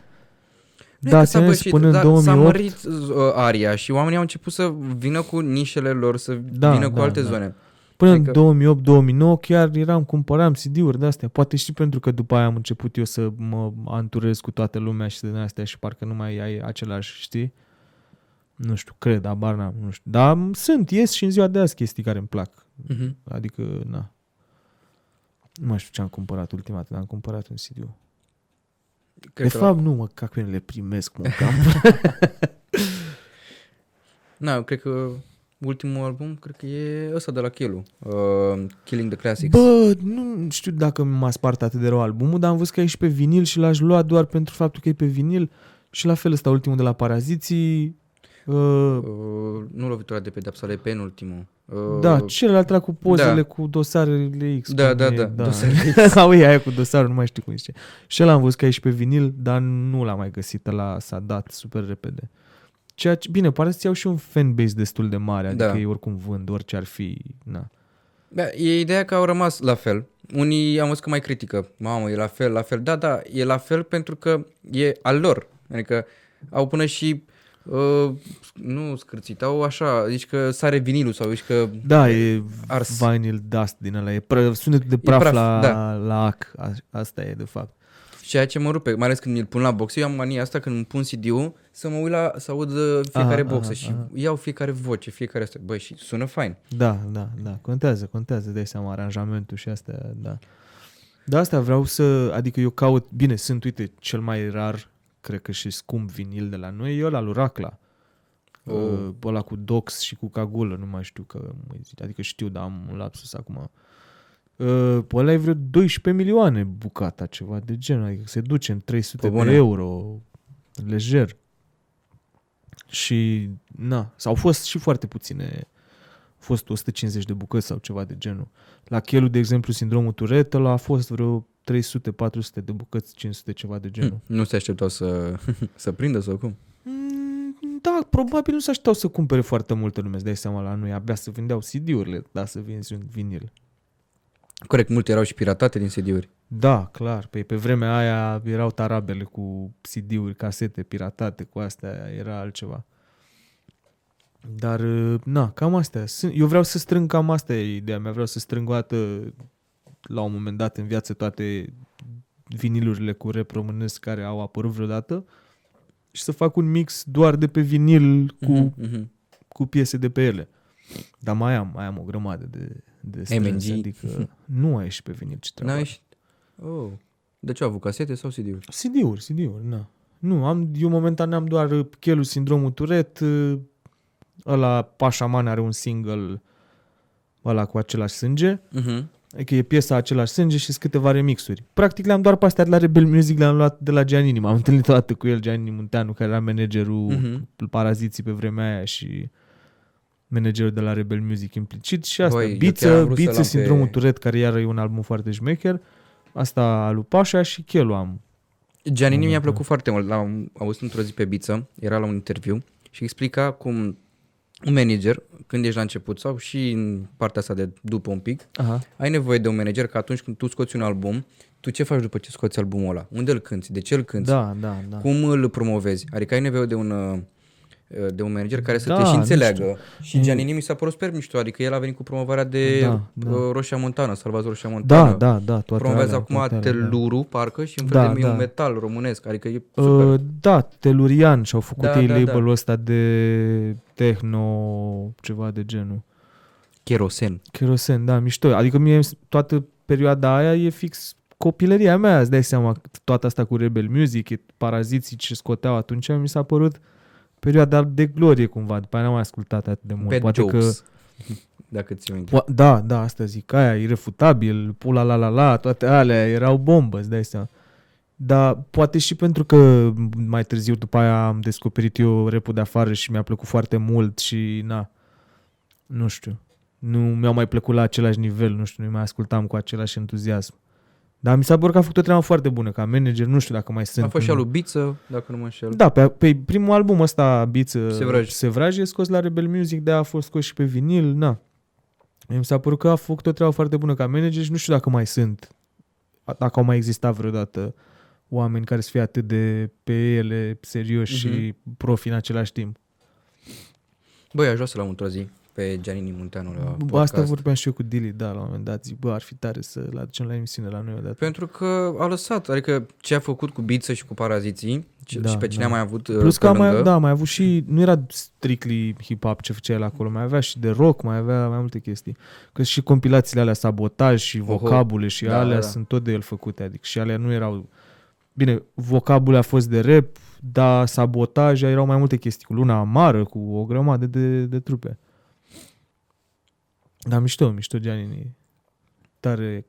Da, s-a bășit, dar s-a mărit aria și oamenii au început să vină cu nișele lor, să vină cu alte zone. Până în 2008-2009 chiar cumpăram CD-uri de astea, poate și pentru că după aia am început eu să mă anturez cu toată lumea și de astea și parcă nu mai ai același, știi? Nu știu, cred, abar n-am, nu știu. Dar ies și în ziua de azi chestii care îmi plac. Uh-huh. Adică, nu mai știu ce am cumpărat ultima dată, dar am cumpărat un CD-ul. Cred de fapt, nu, mă, ca le primesc, mă, cam. Cred că ultimul album, cred că e ăsta de la Chelu, Killing the Classics. Bă, nu știu dacă m-a spart atât de rău albumul, dar am văzut că e și pe vinil și l-aș lua doar pentru faptul că e pe vinil. Și la fel ăsta, ultimul de la Paraziții. Nu Lovitura de Pedeapsă, e penultimul. Da, celălalt era cu pozele, cu dosarele X. Da. Dosarele X. Aia cu dosarul, nu mai știu cum zice. Și ăla am văzut că e și pe vinil, dar nu l-am mai găsit, ăla s-a dat super repede. Ceea ce, bine, pare să-ți iau și un fanbase destul de mare, adică ei oricum vând, orice ar fi, na. Da, e ideea că au rămas la fel, Unii am văzut că mai critică. Mamă, e la fel. Da, e la fel pentru că e al lor. Adică au până și... nu scârțit, au așa, zici că sare vinilul sau zici că... Da, e ars. Vinyl dust din ăla, e sunetul de praf la ac, asta e de fapt. Ceea ce mă rupe, mai ales când îl pun la box, eu am mania asta când îmi pun CD-ul să mă uit să aud fiecare boxă și iau fiecare voce, fiecare asta, băi, și sună fain. Da, contează, dai seama, aranjamentul și astea, da. Da, asta vreau adică eu caut, bine, sunt, uite, cel mai rar, cred că și scump vinil de la noi, e ăla lui Racla. Ăla cu Dox și cu Cagulă, nu mai știu că... Adică știu, dar am un lapsus acum. Ăla e vreo 12 milioane bucata, ceva de genul. Adică se duce în 300 de euro. Lejer. Și, na, au fost și foarte puține. Au fost 150 de bucăți sau ceva de genul. La Chelu, de exemplu, Sindromul Tourette, ăla a fost vreo 300, 400 de bucăți, 500, ceva de genul. Nu se așteptau să prindă sau cum? Da, probabil nu se așteptau să cumpere foarte multă lume, îți dai seama la noi. Abia se vindeau CD-urile, dar să vinzi un vinil. Corect, multe erau și piratate din CD-uri. Da, clar. Pe vremea aia erau tarabele cu CD-uri, casete piratate, cu astea era altceva. Dar, na, cam astea. Eu vreau să strâng, cam asta e ideea mea. Vreau să strâng o dată... la un moment dat în viață toate vinilurile cu rap românesc care au apărut vreodată și să fac un mix doar de pe vinil cu piese de pe ele. Dar mai am o grămadă de strânse, adică nu a ieșit pe vinil ce treaba. De ce au avut casete sau CD-uri? CD-uri, na. Nu, eu momentan am doar Chelu, Sindromul Tourette, ăla Pașaman are un single, ăla cu același sânge. Că e piesa Același Sânge și câteva remixuri. Practic le-am doar pe astea de la Rebel Music, le-am luat de la Gianini. M-am întâlnit o dată cu el, Gianini Munteanu, care era managerul Paraziții pe vremea aia și managerul de la Rebel Music implicit. Și asta, Biță, Sindromul Tourette, care iară e un album foarte șmecher. Asta lui Pașa și Chelu am. Gianini mi-a plăcut foarte mult. L-am auzit într-o zi pe Biță, era la un interviu și explica cum... un manager, când ești la început sau și în partea asta de după un pic, ai nevoie de un manager, că atunci când tu scoți un album, tu ce faci după ce scoți albumul ăla? Unde îl cânti? De ce îl cânti? Da. Cum îl promovezi? Adică ai nevoie de un manager care să te și înțeleagă. Și Gianini mi s-a părut super mișto, adică el a venit cu promovarea de Roșia Montană, salvați Roșia Montană. Da, promovează acum Teluru, parcă, și în fel de un metal românesc, adică e super. Da, Telurian și-au făcut ei label-ul ăsta de techno, ceva de genul. Kerosene, da, mișto. Adică mie toată perioada aia e fix copilăria mea, îți dai seama, toată asta cu Rebel Music, Paraziții ce scoteau atunci, mi s-a părut perioada de glorie cumva, după aia n-am ascultat atât de mult. Bad poate jokes, că... dacă ți-o minte. Da, asta zic, aia, Irefutabil, Pula la, toate alea, erau bombă, îți dai seama. Dar poate și pentru că mai târziu după aia am descoperit eu rap-ul de afară și mi-a plăcut foarte mult și nu știu, nu mi-au mai plăcut la același nivel, nu știu, nu mai ascultam cu același entuziasm. Dar mi s-a părut că a făcut o treabă foarte bună ca manager, nu știu dacă mai sunt. A fost și al lui Biță, dacă nu mă înșel. Da, pe primul album ăsta, Biță, Sevraj, e scos la Rebel Music, de-aia a fost scos și pe vinil, Mi s-a părut că a făcut o treabă foarte bună ca manager și nu știu dacă mai sunt, dacă au mai existat vreodată oameni care să fie atât de pe ele serioși și profi în același timp. Băi, aș vrea să-l am într-o zi pe Gianini Munteanu la podcast. Asta vorbeam și eu cu Dili, la un moment dat, zic, ar fi tare să-l aducem la emisiune la noi odată. Pentru că a lăsat, adică ce a făcut cu Biță și cu Paraziții și pe cine a mai avut plus că mai avut și, nu era strictly hip-hop ce făcea el acolo, mai avea și de rock, mai avea mai multe chestii. Că și compilațiile alea Sabotaj și Vocabule și alea sunt tot de el făcute, adică și alea nu erau... Bine, Vocabule a fost de rap, dar Sabotaj, erau mai multe chestii, cu Luna Amară, cu o grămadă de trupe. Dar mișto Gianini. Tare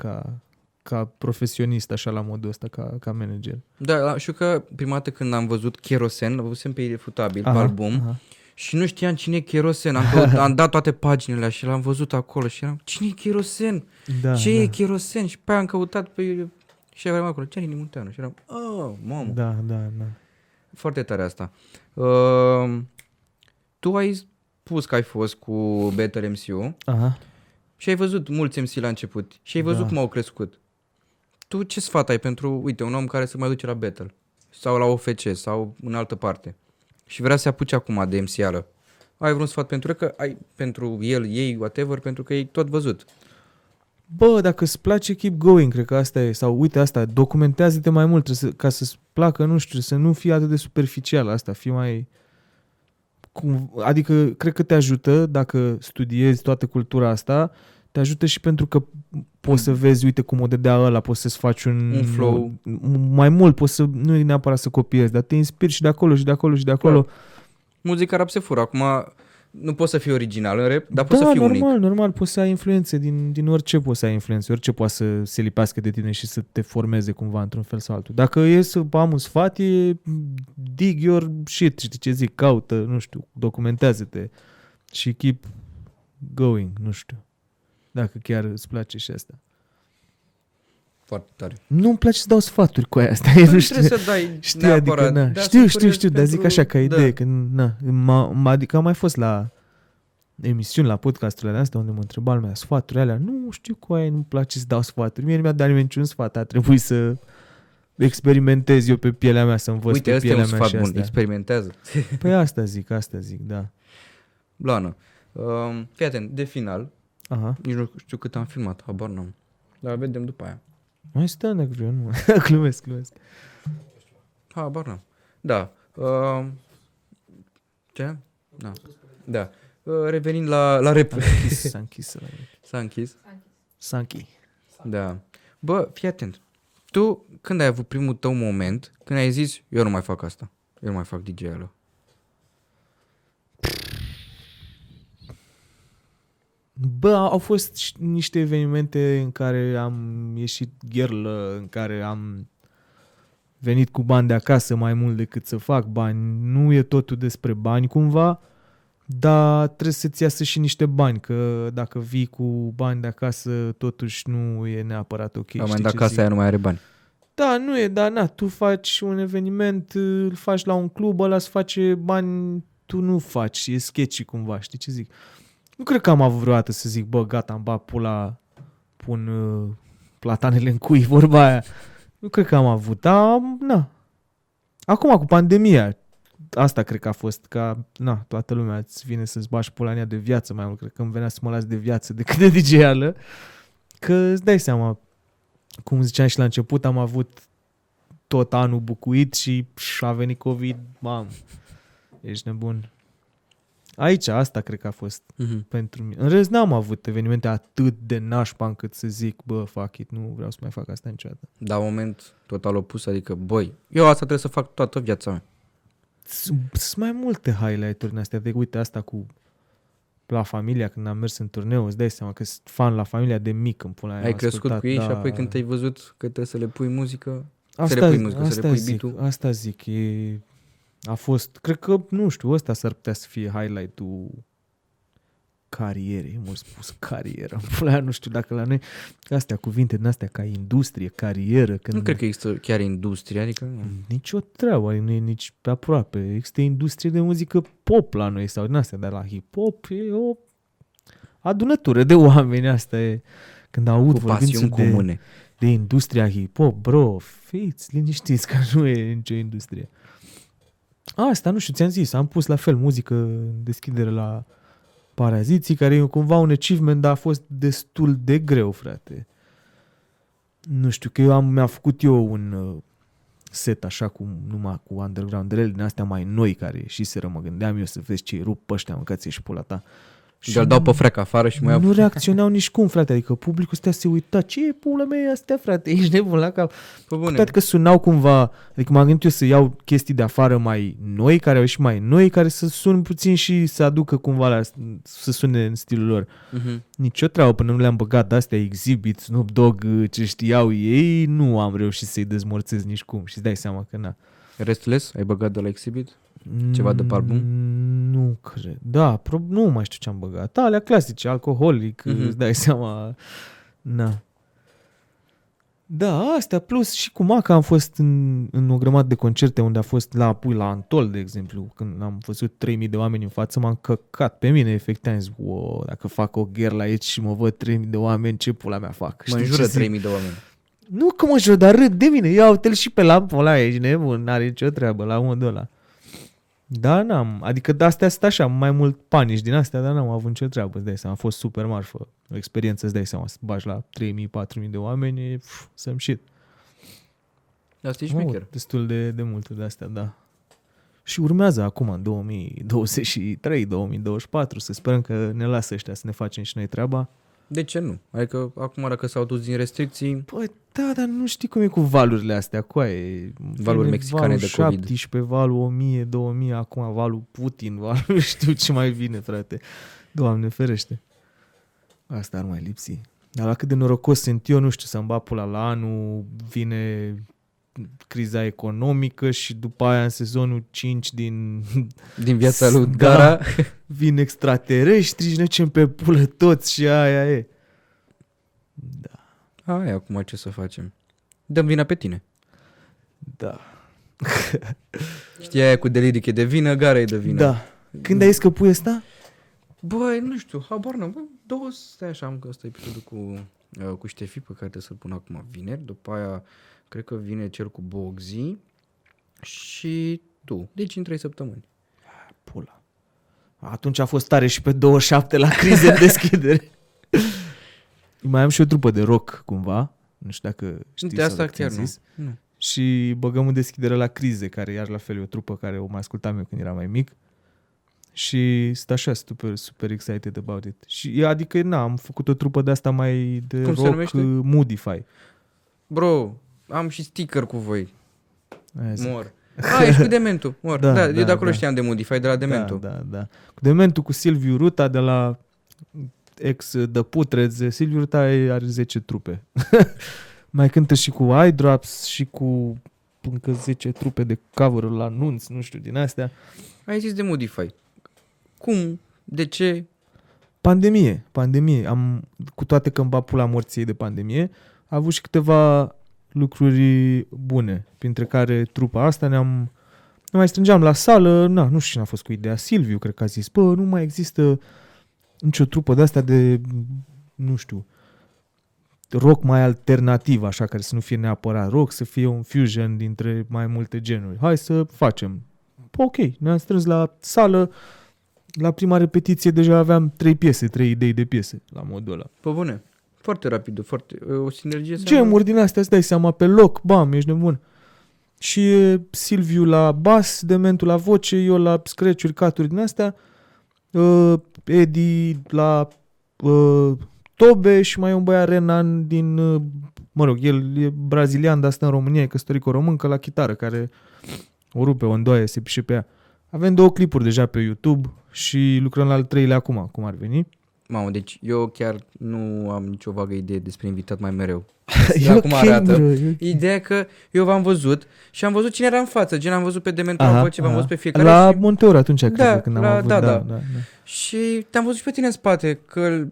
ca profesionist, așa, la modul ăsta, ca manager. Da, știu că prima dată când am văzut Kerosene, l-am văzut pe Irefutabil, pe album, și nu știam cine e Kerosene. Am dat toate paginile și l-am văzut acolo și eram, cine e Kerosene? Ce e Kerosene? Și pe aia am căutat pe... Și aveam acolo, Gianini Munteanu. Și eram, mamă. Da. Foarte tare asta. Tu ai spus că ai fost cu Battle MC-ul. Și ai văzut mulți MC la început și ai văzut cum au crescut. Tu ce sfat ai pentru, uite, un om care se mai duce la battle sau la OFC sau în altă parte și vrea să se apuce acum de MC-ală? Ai vreun sfat pentru că ai pentru el, ei, whatever, pentru că ei tot văzut? Bă, dacă îți place, keep going, cred că asta e. Sau uite asta, documentează-te mai mult ca să-ți placă, nu știu, să nu fii atât de superficial asta, fii mai... Adică, cred că te ajută dacă studiezi toată cultura asta, te ajută și pentru că poți să vezi, uite cum o dădea ăla, poți să-ți faci un flow. Mai mult, poți să, nu e neapărat să copiezi, dar te inspiri și de acolo, și de acolo, și de acolo. Clar. Muzica rap se fură. Acum nu poți să fii original în rap, dar poți să fii normal, unic. normal, poți să ai influențe, din orice poți să ai influențe, orice poate să se lipească de tine și să te formeze cumva într-un fel sau altul. Dacă e să am un sfat, e dig your shit, știi ce zic, caută, nu știu, documentează-te și keep going, nu știu. Dacă chiar îți place și asta. Foarte tare. Nu-mi place să dau sfaturi cu aia asta. Nu trebuie să dai neapărat. Adică, știu, dar zic așa ca idee. Că, adică am mai fost la emisiuni, la podcasturile astea, unde mă întreba lumea sfaturi alea. Nu știu cu aia, nu-mi place să dau sfaturi. Mie nu mi-a dat nimeni niciun sfat. A trebuit să experimentez eu pe pielea mea, să învăț pe pielea mea și asta. Uite, ăsta e un sfat bun, experimentează. Păi asta zic, da. Blană, fii atent, de final, nici nu știu cât am filmat, habar n-am. Dar vedem după aia. Mai stă în acvion, mă. Glumesc. Habar n-am. Da. Ce? Da. Revenind la rap. S-a închis. Da. Bă, fii atent. Tu, când ai avut primul tău moment, când ai zis, eu nu mai fac asta, eu nu mai fac DJ-ul? Bă, au fost niște evenimente în care am ieșit gherlă, în care am venit cu bani de acasă mai mult decât să fac bani. Nu e totul despre bani cumva, dar trebuie să-ți iasă și niște bani, că dacă vii cu bani de acasă, totuși nu e neapărat ok. La moment dat casa aia nu mai are bani. Da, nu e, dar tu faci un eveniment, îl faci la un club, ăla îți face bani, tu nu faci, e sketchy cumva, știi ce zic? Nu cred că am avut vreodată să zic, bă, gata, îmi bag pula, pun platanele în cui, vorba aia. Nu cred că am avut, dar, Acum, cu pandemia, asta cred că a fost, toată lumea îți vine să-ți bagi pula în ea de viață, mai mult, cred că îmi venea să mă las de viață decât de DJ-ală, că îți dai seama, cum ziceam și la început, am avut tot anul bucuit și a venit COVID, bam, ești nebun. Aici, asta cred că a fost pentru mine. În rest, n-am avut evenimente atât de nașpa încât să zic, bă, fuck it, nu vreau să mai fac asta niciodată. Dar moment total opus, adică, băi, eu asta trebuie să fac toată viața mea. Sunt mai multe highlight-uri în astea. Adică, uite, asta cu la familia, când am mers în turneu, îți dai seama că sunt fan la familia de mic. Ai crescut cu ei și apoi când te-ai văzut că trebuie să le pui muzică, să le pui beat-ul. Asta zic, a fost, cred că, nu știu, ăsta s-ar putea să fie highlight-ul carierei, mult spus carieră, nu știu dacă la noi, astea cuvinte din astea ca industrie, carieră. Când nu cred că există chiar industrie, adică... Nicio treabă, nu e nici pe aproape, există industrie de muzică pop la noi sau din astea, dar la hip-hop e o adunătură de oameni, asta e, când aud vorbindu-se de industria hip-hop, bro, fiți liniștiți că nu e nicio industrie. Asta, nu știu, ți-am zis, am pus la fel muzică în deschidere la Paraziții, care e cumva un achievement, dar a fost destul de greu, frate. Nu știu, că eu mi-am făcut eu un set așa cu, numai cu underground-ele din astea mai noi care ieșiseră, mă gândeam eu să vezi ce-i rup pe ăștia, mâncați-i și pula ta. Și îl dau pe freac afară și mă iau... Nu reacționau nici cum, frate, adică publicul ăsta se uita, ce e pula mea astea, frate, ești nebun la cap. Toate că sunau cumva, adică m-am gândit eu să iau chestii de afară mai noi, care au ieșit mai noi, care să sun puțin și să aducă cumva la, să sune în stilul lor. Nici o treabă, până nu le-am băgat astea, Exhibit, Snoop Dogg, ce știau ei, nu am reușit să-i dezmorțez nici cum și-ți dai seama că na. Restless, ai băgat de la Exhibit? Ceva de pe album? Nu cred. Da, nu mai știu ce am băgat. Alea clasice, alcoholic, îți dai seama. Da, astea, plus și cu Maca am fost în o grămadă de concerte unde a fost la Apui, la Antol, de exemplu, când am văzut 3.000 de oameni în față, m-am căcat pe mine, efectiv, am zis, wow, dacă fac o gherlă aici și mă văd 3.000 de oameni, ce pula mea fac? Mă înjură 3.000 de oameni. Nu că mă jur, dar râd de mine, iau-te-l și pe lampul ăla, ești nebun, n-are nicio treabă, la modul ăla. Da, n-am, adică de astea sunt așa, mai mult panici din astea, dar n-am avut nicio treabă, îți dai seama, a fost super marfă, o experiență, îți dai seama, să bagi la 3.000-4.000 de oameni, să-mi shit. Asta e șmecher. Destul de multe de astea, da. Și urmează acum, în 2023-2024, să sperăm că ne lasă ăștia să ne facem și noi treaba. De ce nu? Adică acum dacă s-au dus din restricții... Păi da, dar nu știi cum e cu valurile astea, coaie. Valuri mexicane valul de COVID. 17, valul 1000, 2000, acum valul Putin, valul știu ce mai vine, frate. Doamne ferește. Asta ar mai lipsi. Dar la cât de norocos sunt eu, nu știu, să-mi bat pula la anul, vine criza economică și după aia în sezonul 5 din viața lui Gara vin extraterestri și ne cem pe pulă toți și aia e. Da. Aia acum ce să facem? Dăm vina pe tine. Da. Știi aia cu deliric e de vină, Gara e de vină. Da. Când ai zis că pui ăsta? Băi, nu știu, habar n-am. Stai așa, am că ăsta e episodul cu Ștefi pe care trebuie să-l pun acum vineri. După aia cred că vine cel cu Bogzi și tu. Deci în 3 săptămâni. Pula. Atunci a fost tare și pe 27 la crize în deschidere. Mai am și o trupă de rock cumva. Nu știu dacă știi de asta chiar nu. Și băgăm în deschidere la crize, care iar la fel e o trupă care o mai ascultam eu când eram mai mic. Și sunt așa super, super excited about it. Și, adică am făcut o trupă de asta mai de cum rock, Modify. Bro... Am și sticker cu voi. Mor. Ești cu Dementu. Mor. Da, eu de acolo știam de Modify, de la Dementu. Da. Cu Dementu, cu Silviu Ruta, de la de Putrețe. Silviu Ruta are 10 trupe. Mai cântă și cu eye drops și cu încă 10 trupe de cover-uri la anunț, nu știu, din astea. Ai zis de Modify. Cum? De ce? Pandemie. Cu toate că îmi bat pula morții de pandemie, a avut și câteva lucruri bune, printre care trupa asta ne mai strângeam la sală, nu știu cine a fost cu ideea, Silviu cred că a zis, nu mai există nicio trupă de asta de, nu știu, rock mai alternativ, așa, care să nu fie neapărat rock, să fie un fusion dintre mai multe genuri. Hai să facem. Ok, ne-am strâns la sală, la prima repetiție deja aveam 3 idei de piese, la modul ăla. Pă bune! Foarte rapid, o sinergie. Gemuri din astea, îți dai seama, pe loc, bam, ești nebun. Și Silviu la bas, Dementu la voce, eu la scratch-uri, cut-uri din astea, Edi la tobe și mai e un băiat Renan din, el e brazilian, dar stă în România, e căsătorit cu o româncă la chitară, care o rupe, o îndoaie, se pișe pe ea. Avem 2 clipuri deja pe YouTube și lucrăm la al 3-lea acum, cum ar veni. Mamă, deci eu chiar nu am nicio vagă idee despre invitat mai mereu. Acum arată. Ideea că eu v-am văzut și am văzut cine era în față. Gen, am văzut pe Dementu, v-am văzut pe fiecare. La Montiorul atunci, cred, când am avut. Da. Și te-am văzut și pe tine în spate, că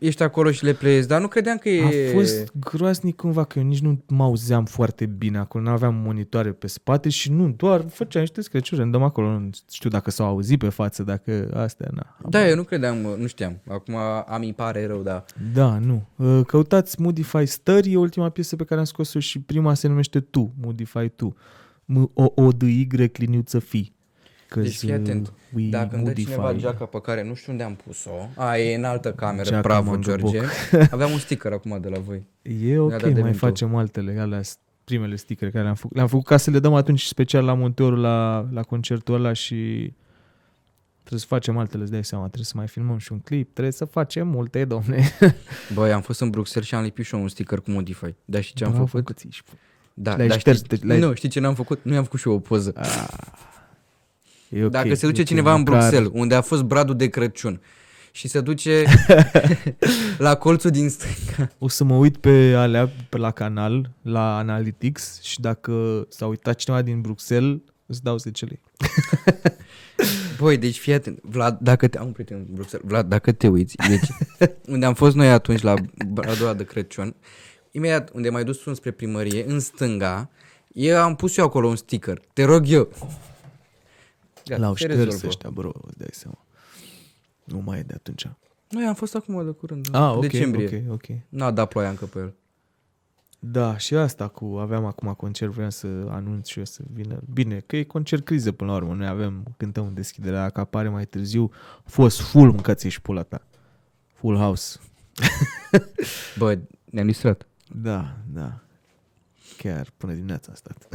ești acolo și le pleiezi, dar nu credeam că e... A fost groaznic cumva, că eu nici nu mă auzeam foarte bine acolo, nu aveam monitoare pe spate și doar făceam niște screciuri, îmi dăm acolo, nu știu dacă s-au auzit pe față, dacă astea, Da, eu nu credeam, nu știam, acum îmi pare rău, dar... Da, nu. Căutați Modify Stări, e ultima piesă pe care am scos-o și prima se numește Tu, Modify Tu, Modify. Deci fii atent, dacă îmi dă cineva geaca pe care nu știu unde am pus-o, e în altă cameră, geaca, bravo George, aveam un sticker acum de la voi. E ok, mai facem altele, alea primele stickere care le-am făcut. Le-am făcut ca să le dăm atunci special la Montiorul, la concertul ăla și trebuie să facem altele, îți dai seama, trebuie să mai filmăm și un clip, trebuie să facem multe, domne. Băi, am fost în Bruxelles și am lipit și un sticker cu Modify, dar și ce am făcut? Da, dar știi ce n-am făcut? Nu i-am făcut și eu o poză. Okay, dacă se duce cineva în Bruxelles, unde a fost bradul de Crăciun și se duce la colțul din stânga. O să mă uit pe alea, pe la canal, la Analytics și dacă s-a uitat cineva din Bruxelles, îți dau 10 lei. Băi, deci fii atent, Vlad, dacă te... Am un prieten în Bruxelles. Vlad, dacă te uiți, deci, unde am fost noi atunci la bradul de Crăciun, imediat unde m-ai dus spre primărie, în stânga, eu am pus eu acolo un sticker. Te rog eu. Gata, l-au șters ăștia, bro, îți dai seama. Nu mai e de atunci. Noi am fost acum de curând, în decembrie. Okay. N-a dat ploaia încă pe el. Da, și asta cu aveam acum concert, vreau să anunț și eu să vină. Bine, că e concert criză până la urmă. Noi cântăm în deschiderea, dacă apare mai târziu, a fost full, mâncați-i și pula ta. Full house. Bă, ne-am distrat. Da, da. Chiar până dimineața a stat.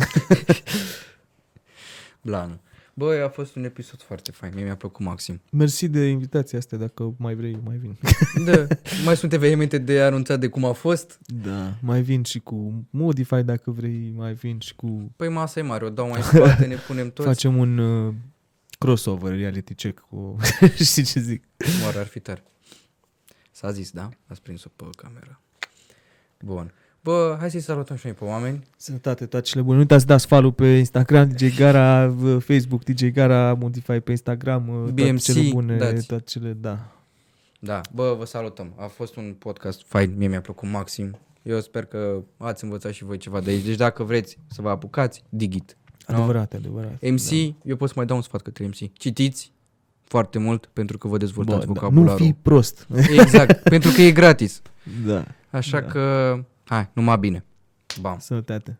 Blană. Bă, a fost un episod foarte fain, mi-a plăcut maxim. Mersi de invitația asta, dacă mai vrei, mai vin. Da, mai sunt evenimente de anunțat de cum a fost. Da, mai vin și cu Modify dacă vrei, mai vin și cu... Păi masa e mare, o dau mai spate, ne punem toți. Facem un crossover reality check cu... Știi ce zic? Moară, ar fi tare. S-a zis, da? Ați prins-o pe camera. Bun. Bă, hai să-i salutăm și noi pe oameni. Sănătate, toate cele bune. Nu uitați să dați follow pe Instagram, DJ Gara, Facebook, DJ Gara, Modify pe Instagram, BMC, toate cele bune, dați. Toate cele, da. Da, bă, vă salutăm. A fost un podcast fain, mie mi-a plăcut maxim. Eu sper că ați învățat și voi ceva de aici. Deci dacă vreți să vă apucați, dig it. Adevărat, no? Adevărat. MC, da. Eu pot să mai dau un sfat către MC. Citiți foarte mult pentru că vă dezvoltați vocabularul. Nu fi prost. Exact, pentru că e gratis. Da. Așa că... Hai, numai bine. Bam. Sănătate.